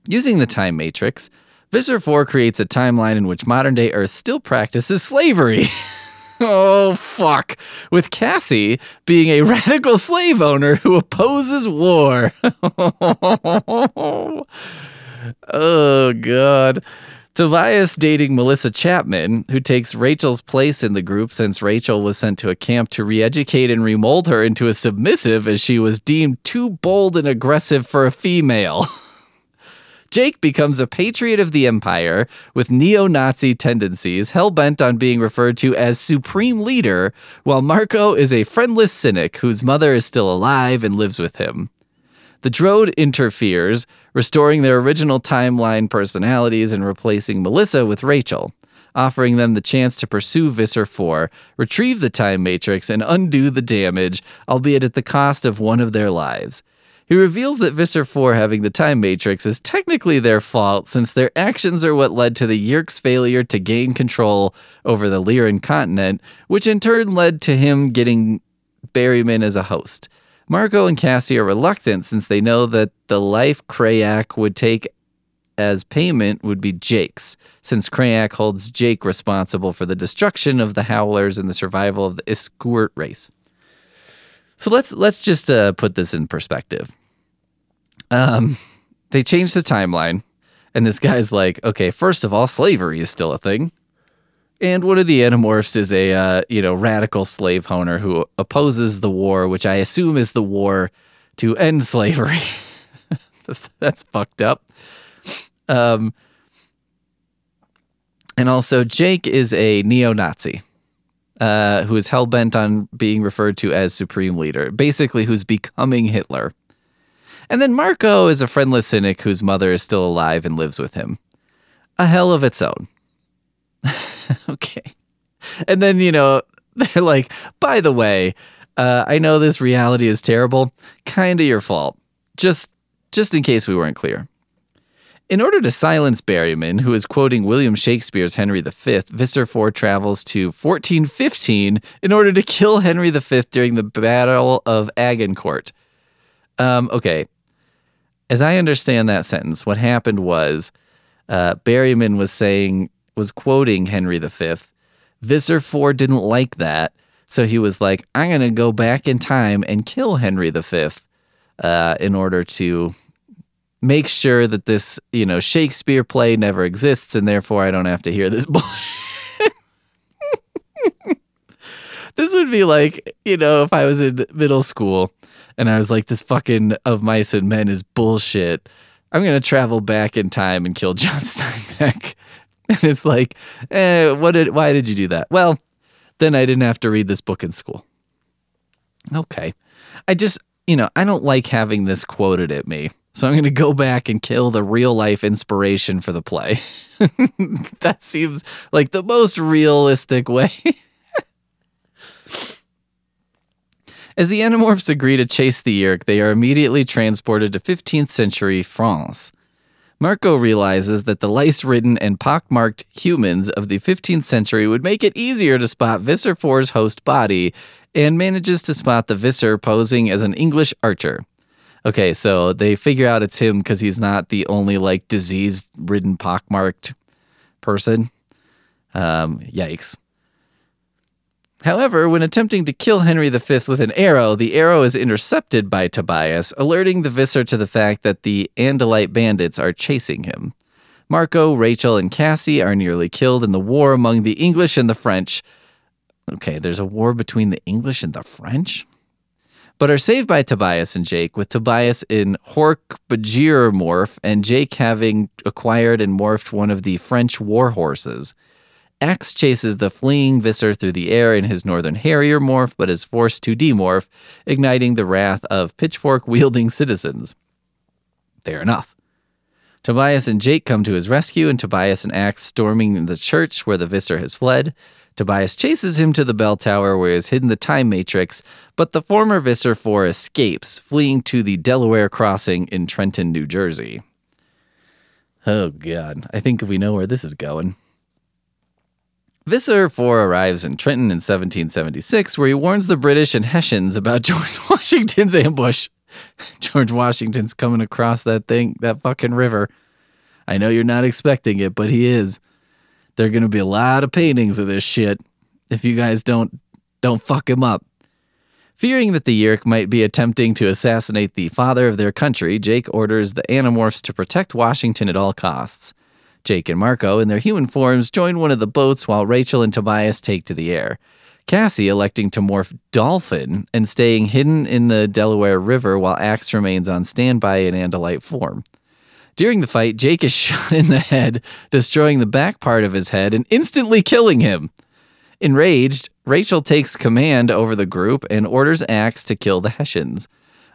Using the Time Matrix, Visser Four creates a timeline in which modern-day Earth still practices slavery. Oh, fuck. With Cassie being a radical slave owner who opposes war. Oh, God. Tobias dating Melissa Chapman, who takes Rachel's place in the group since Rachel was sent to a camp to re-educate and remold her into a submissive as she was deemed too bold and aggressive for a female. Jake becomes a patriot of the empire with neo-Nazi tendencies, hell-bent on being referred to as supreme leader, while Marco is a friendless cynic whose mother is still alive and lives with him. The Drode interferes, restoring their original timeline personalities and replacing Melissa with Rachel, offering them the chance to pursue Visser Four, retrieve the Time Matrix, and undo the damage, albeit at the cost of one of their lives. He reveals that Visser Four having the Time Matrix is technically their fault, since their actions are what led to the Yeerk's failure to gain control over the Lyran continent, which in turn led to him getting Berryman as a host. Marco and Cassie are reluctant, since they know that the life Krayak would take as payment would be Jake's, since Krayak holds Jake responsible for the destruction of the Howlers and the survival of the Iskurt race. So let's let's just uh, put this in perspective. Um, they changed the timeline, and this guy's like, okay, first of all, slavery is still a thing, and one of the Animorphs is a uh, you know radical slave owner who opposes the war, which I assume is the war to end slavery. that's, that's fucked up. Um, and also, Jake is a neo-Nazi. Uh, who is hell-bent on being referred to as Supreme Leader, basically who's becoming Hitler. And then Marco is a friendless cynic whose mother is still alive and lives with him. A hell of its own. Okay. And then, you know, they're like, by the way, uh, I know this reality is terrible. Kind of your fault. Just, just in case we weren't clear. In order to silence Berryman, who is quoting William Shakespeare's Henry the Fifth, Visser Four travels to fourteen fifteen in order to kill Henry the Fifth during the Battle of Agincourt. Um, okay, as I understand that sentence, what happened was uh, Berryman was saying, was quoting Henry the Fifth. Visser Four didn't like that, so he was like, I'm going to go back in time and kill Henry the Fifth uh, in order to... make sure that this, you know, Shakespeare play never exists, and therefore I don't have to hear this bullshit. This would be like, you know, if I was in middle school and I was like, this fucking Of Mice and Men is bullshit. I'm going to travel back in time and kill John Steinbeck. And it's like, eh, what did, why did you do that? Well, then I didn't have to read this book in school. Okay. I just, you know, I don't like having this quoted at me. So I'm going to go back and kill the real life inspiration for the play. That seems like the most realistic way. As the Animorphs agree to chase the Yerk, they are immediately transported to fifteenth century France. Marco realizes that the lice-ridden and pockmarked humans of the fifteenth century would make it easier to spot Visser Four's host body, and manages to spot the Visser posing as an English archer. Okay, so they figure out it's him because he's not the only, like, disease-ridden, pockmarked person. Um, yikes. However, when attempting to kill Henry the Fifth with an arrow, the arrow is intercepted by Tobias, alerting the Visser to the fact that the Andalite bandits are chasing him. Marco, Rachel, and Cassie are nearly killed in the war among the English and the French. Okay, there's a war between the English and the French? But are saved by Tobias and Jake, with Tobias in Hork-Bajir morph and Jake having acquired and morphed one of the French war horses. Axe chases the fleeing Visser through the air in his Northern Harrier morph, but is forced to demorph, igniting the wrath of pitchfork-wielding citizens. Fair enough. Tobias and Jake come to his rescue, and Tobias and Axe storming the church where the Visser has fled. Tobias chases him to the bell tower where is hidden the Time Matrix, but the former Visser Four escapes, fleeing to the Delaware crossing in Trenton, New Jersey. Oh, God. I think we know where this is going. Visser Four arrives in Trenton in seventeen seventy-six, where he warns the British and Hessians about George Washington's ambush. George Washington's coming across that thing, that fucking river. I know you're not expecting it, but he is. There are going to be a lot of paintings of this shit if you guys don't don't fuck him up. Fearing that the Yerk might be attempting to assassinate the father of their country, Jake orders the Animorphs to protect Washington at all costs. Jake and Marco, in their human forms, join one of the boats while Rachel and Tobias take to the air. Cassie electing to morph dolphin and staying hidden in the Delaware River while Axe remains on standby in Andalite form. During the fight, Jake is shot in the head, destroying the back part of his head and instantly killing him. Enraged, Rachel takes command over the group and orders Axe to kill the Hessians.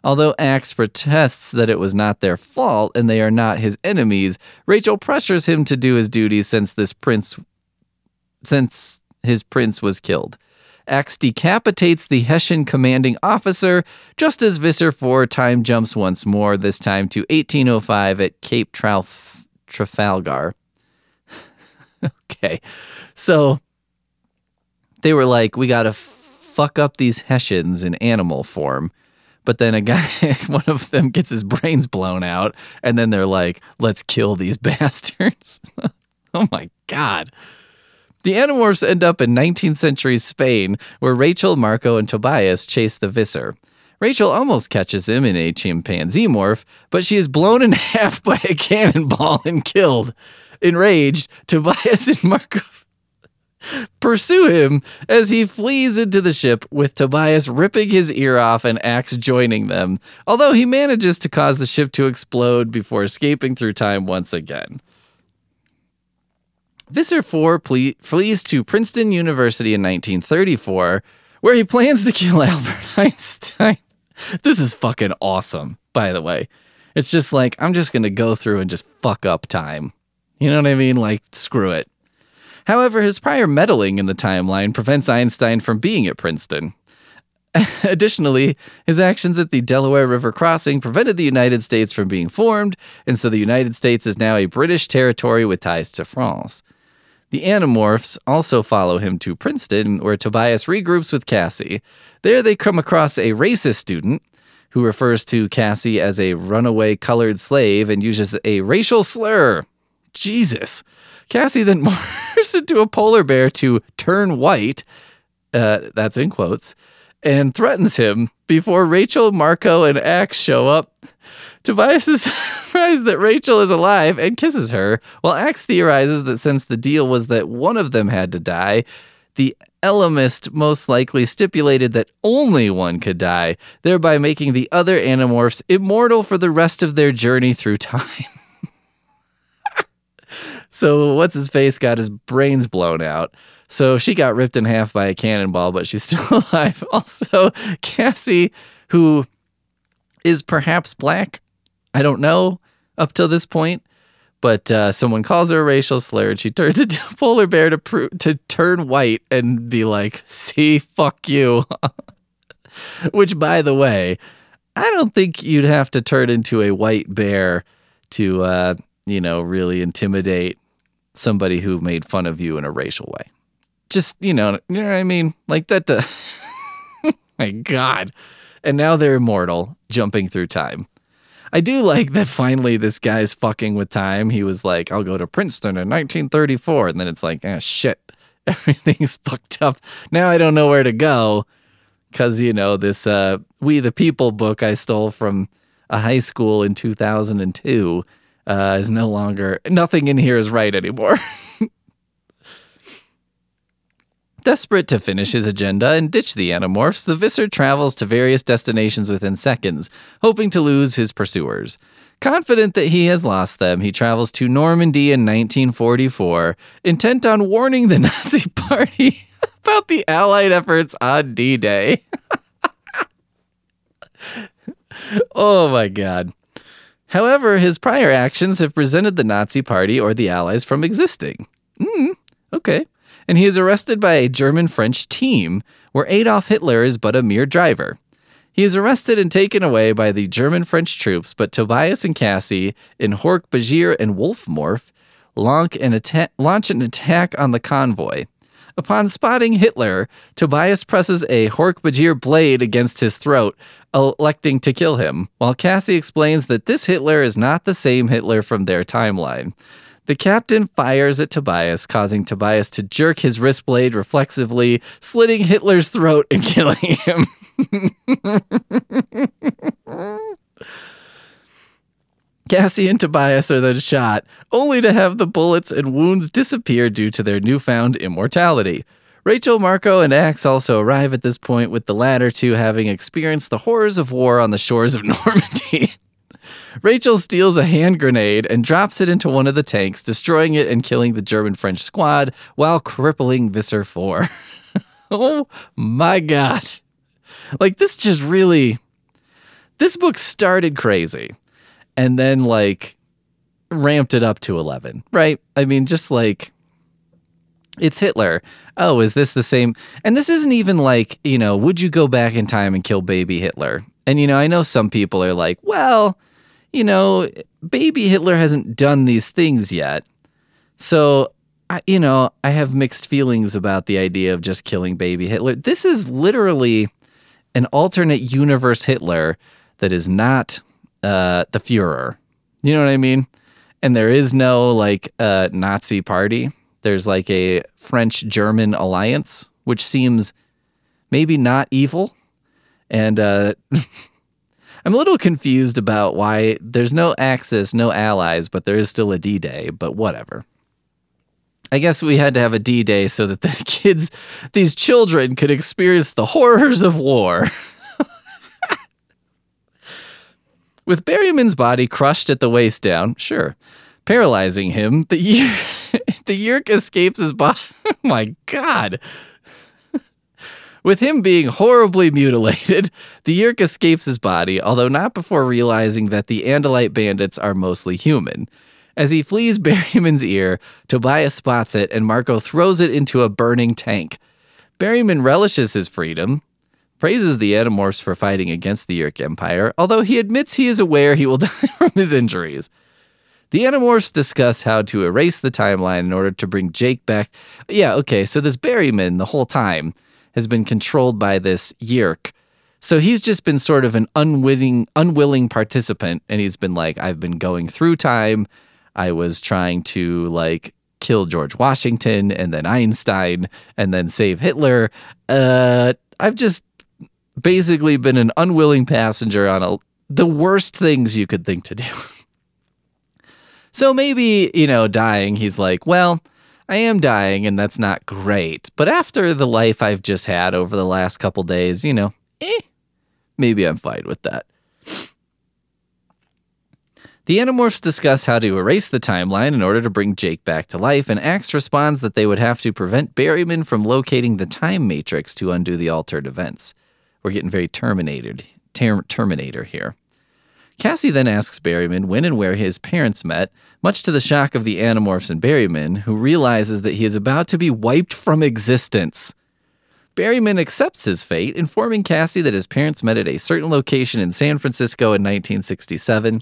Although Axe protests that it was not their fault and they are not his enemies, Rachel pressures him to do his duty since this prince, since his prince was killed. Axe decapitates the Hessian commanding officer, just as Visser Four time jumps once more, this time to eighteen oh five at Cape Traf- Trafalgar. Okay, so they were like, we gotta fuck up these Hessians in animal form. But then a guy, one of them gets his brains blown out, and then they're like, let's kill these bastards. Oh my God. The Animorphs end up in nineteenth century Spain, where Rachel, Marco, and Tobias chase the Visser. Rachel almost catches him in a chimpanzee morph, but she is blown in half by a cannonball and killed. Enraged, Tobias and Marco pursue him as he flees into the ship, with Tobias ripping his ear off and Axe joining them, although he manages to cause the ship to explode before escaping through time once again. Visser Four ple- flees to Princeton University in nineteen thirty-four, where he plans to kill Albert Einstein. This is fucking awesome, by the way. It's just like, I'm just going to go through and just fuck up time. You know what I mean? Like, screw it. However, his prior meddling in the timeline prevents Einstein from being at Princeton. Additionally, his actions at the Delaware River crossing prevented the United States from being formed, and so the United States is now a British territory with ties to France. The Animorphs also follow him to Princeton, where Tobias regroups with Cassie. There they come across a racist student who refers to Cassie as a runaway colored slave and uses a racial slur. Jesus. Cassie then morphs into a polar bear to turn white, uh, that's in quotes, and threatens him before Rachel, Marco, and Axe show up. Tobias is surprised that Rachel is alive and kisses her, while Axe theorizes that since the deal was that one of them had to die, the Elemist most likely stipulated that only one could die, thereby making the other Animorphs immortal for the rest of their journey through time. So what's-his-face got his brains blown out. So she got ripped in half by a cannonball, but she's still alive. Also, Cassie, who is perhaps black, I don't know up till this point. But uh, someone calls her a racial slur, and she turns into a polar bear to pro- to turn white and be like, see, fuck you. Which, by the way, I don't think you'd have to turn into a white bear to, uh, you know, really intimidate somebody who made fun of you in a racial way. Just, you know, you know what I mean? Like that. To- My God. And now they're immortal, jumping through time. I do like that finally this guy's fucking with time. He was like, I'll go to Princeton in nineteen thirty-four. And then it's like, ah, shit. Everything's fucked up. Now I don't know where to go. Because, you know, this uh, We the People book I stole from a high school in two thousand two uh, is no longer, nothing in here is right anymore. Desperate to finish his agenda and ditch the Animorphs, the Visser travels to various destinations within seconds, hoping to lose his pursuers. Confident that he has lost them, he travels to Normandy in nineteen forty-four, intent on warning the Nazi party about the Allied efforts on D-Day. Oh my God. However, his prior actions have prevented the Nazi party or the Allies from existing. Mm, okay. And he is arrested by a German-French team, where Adolf Hitler is but a mere driver. He is arrested and taken away by the German-French troops, but Tobias and Cassie, in Hork, Bajir, and Wolfmorph, launch an, atta- launch an attack on the convoy. Upon spotting Hitler, Tobias presses a Hork, Bajir blade against his throat, electing to kill him, while Cassie explains that this Hitler is not the same Hitler from their timeline. The captain fires at Tobias, causing Tobias to jerk his wrist blade reflexively, slitting Hitler's throat and killing him. Cassie and Tobias are then shot, only to have the bullets and wounds disappear due to their newfound immortality. Rachel, Marco, and Axe also arrive at this point, with the latter two having experienced the horrors of war on the shores of Normandy. Rachel steals a hand grenade and drops it into one of the tanks, destroying it and killing the German-French squad while crippling Visser Four. Oh my God. Like, this just really... This book started crazy and then, like, ramped it up to eleven, right? I mean, just like... It's Hitler. Oh, is this the same? And this isn't even like, you know, would you go back in time and kill baby Hitler? And, you know, I know some people are like, well... You know, baby Hitler hasn't done these things yet. So, I, you know, I have mixed feelings about the idea of just killing baby Hitler. This is literally an alternate universe Hitler that is not uh, the Fuhrer. You know what I mean? And there is no, like, uh, Nazi party. There's, like, a French-German alliance, which seems maybe not evil. And... Uh, I'm a little confused about why there's no Axis, no allies, but there is still a D-Day, but whatever. I guess we had to have a D-Day so that the kids, these children, could experience the horrors of war. With Berryman's body crushed at the waist down, sure, paralyzing him, the Yerk, the Yerk escapes his body. Oh my God. With him being horribly mutilated, the Yeerk escapes his body, although not before realizing that the Andalite bandits are mostly human. As he flees Berryman's ear, Tobias spots it, and Marco throws it into a burning tank. Berryman relishes his freedom, praises the Animorphs for fighting against the Yeerk Empire, although he admits he is aware he will die from his injuries. The Animorphs discuss how to erase the timeline in order to bring Jake back. Yeah, okay, so this Berryman, the whole time, has been controlled by this Yeerk. So he's just been sort of an unwitting, unwilling participant, and he's been like, I've been going through time. I was trying to, like, kill George Washington and then Einstein and then save Hitler. Uh, I've just basically been an unwilling passenger on a, the worst things you could think to do. So maybe, you know, dying, he's like, well... I am dying, and that's not great. But after the life I've just had over the last couple days, you know, eh, maybe I'm fine with that. The Animorphs discuss how to erase the timeline in order to bring Jake back to life, and Axe responds that they would have to prevent Berryman from locating the Time Matrix to undo the altered events. We're getting very Terminator, ter- Terminator here. Cassie then asks Berryman when and where his parents met, much to the shock of the Animorphs and Berryman, who realizes that he is about to be wiped from existence. Berryman accepts his fate, informing Cassie that his parents met at a certain location in San Francisco in nineteen sixty-seven.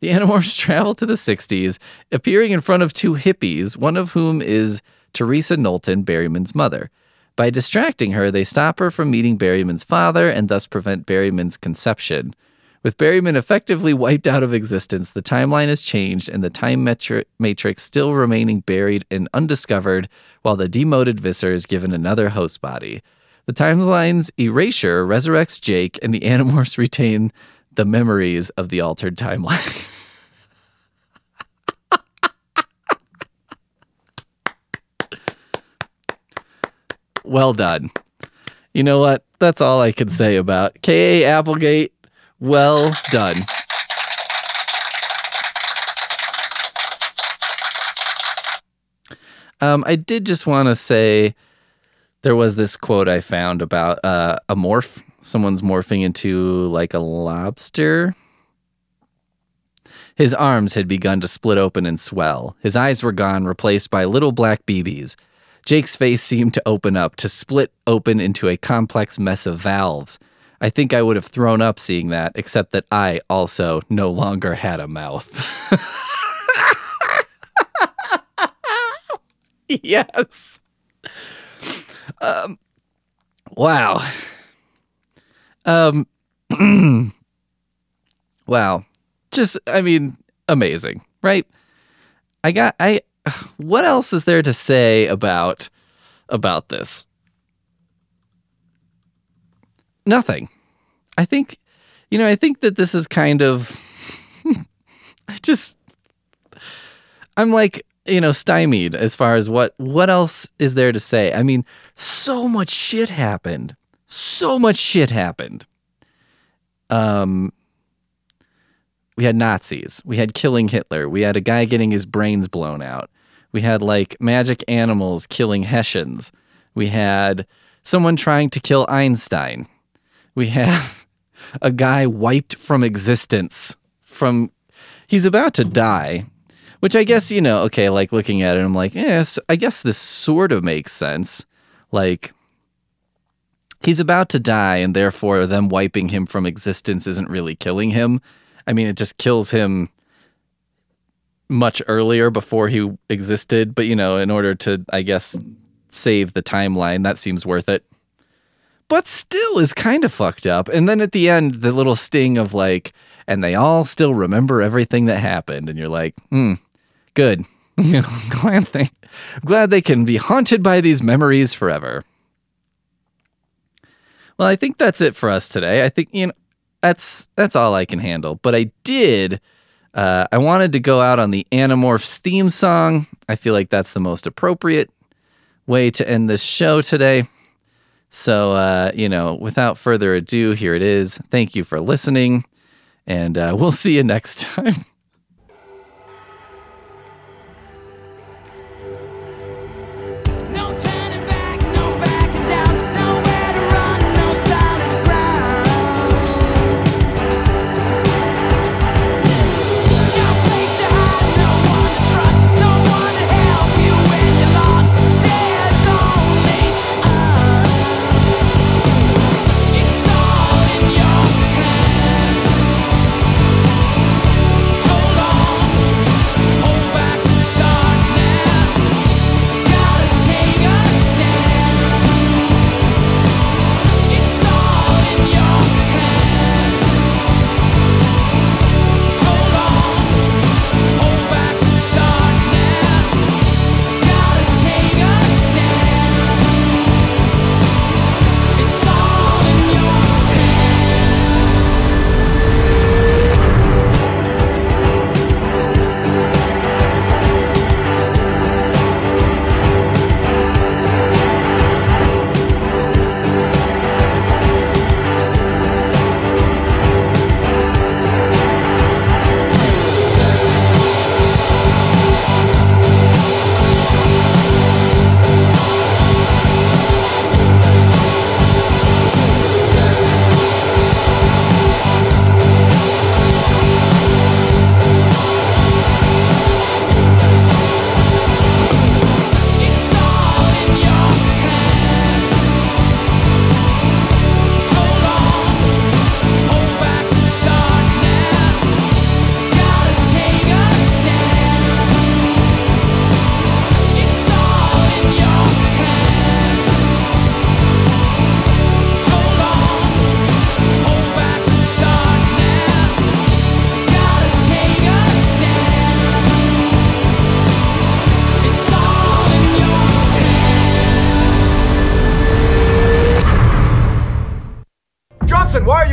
The Animorphs travel to the sixties, appearing in front of two hippies, one of whom is Teresa Knowlton, Berryman's mother. By distracting her, they stop her from meeting Berryman's father and thus prevent Berryman's conception. With Berryman effectively wiped out of existence, the timeline has changed and the time metri- matrix still remaining buried and undiscovered, while the demoted Visser is given another host body. The timeline's erasure resurrects Jake, and the Animorphs retain the memories of the altered timeline. Well done. You know what? That's all I can say about K A. Applegate. Well done. Um, I did just want to say there was this quote I found about uh, a morph. Someone's morphing into like a lobster. His arms had begun to split open and swell. His eyes were gone, replaced by little black B Bs. Jake's face seemed to open up, to split open into a complex mess of valves. I think I would have thrown up seeing that, except that I also no longer had a mouth. Yes. Um, wow. Um, wow. Just, I mean, amazing, right? I got, I, what else is there to say about, about this? Nothing. I think, you know, I think that this is kind of, I just, I'm like, you know, stymied as far as what, what else is there to say? I mean, so much shit happened. So much shit happened. Um, we had Nazis. We had killing Hitler. We had a guy getting his brains blown out. We had like magic animals killing Hessians. We had someone trying to kill Einstein. We have a guy wiped from existence. From he's about to die, which I guess, you know, okay, like looking at it, I'm like, yes, I guess this sort of makes sense. Like, he's about to die, and therefore them wiping him from existence isn't really killing him. I mean, it just kills him much earlier before he existed. But, you know, in order to, I guess, save the timeline, that seems worth it. But still is kind of fucked up. And then at the end, the little sting of like, and they all still remember everything that happened. And you're like, hmm, good. glad, they, glad they can be haunted by these memories forever. Well, I think that's it for us today. I think, you know, that's that's all I can handle. But I did, uh, I wanted to go out on the Animorphs theme song. I feel like that's the most appropriate way to end this show today. So, uh, you know, without further ado, here it is. Thank you for listening, and uh, we'll see you next time.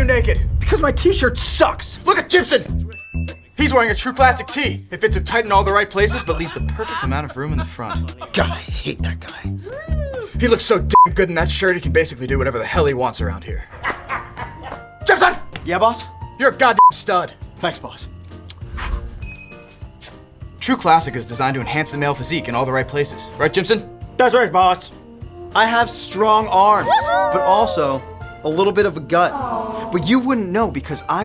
naked? Because my t-shirt sucks. Look at Gibson. He's wearing a true classic tee. It fits him tight in all the right places, but leaves the perfect amount of room in the front. God, I hate that guy. He looks so damn good in that shirt, he can basically do whatever the hell he wants around here. Gibson! Yeah, boss? You're a goddamn stud. Thanks, boss. True Classic is designed to enhance the male physique in all the right places. Right, Gibson? That's right, boss. I have strong arms, but also a little bit of a gut. Aww. But you wouldn't know because I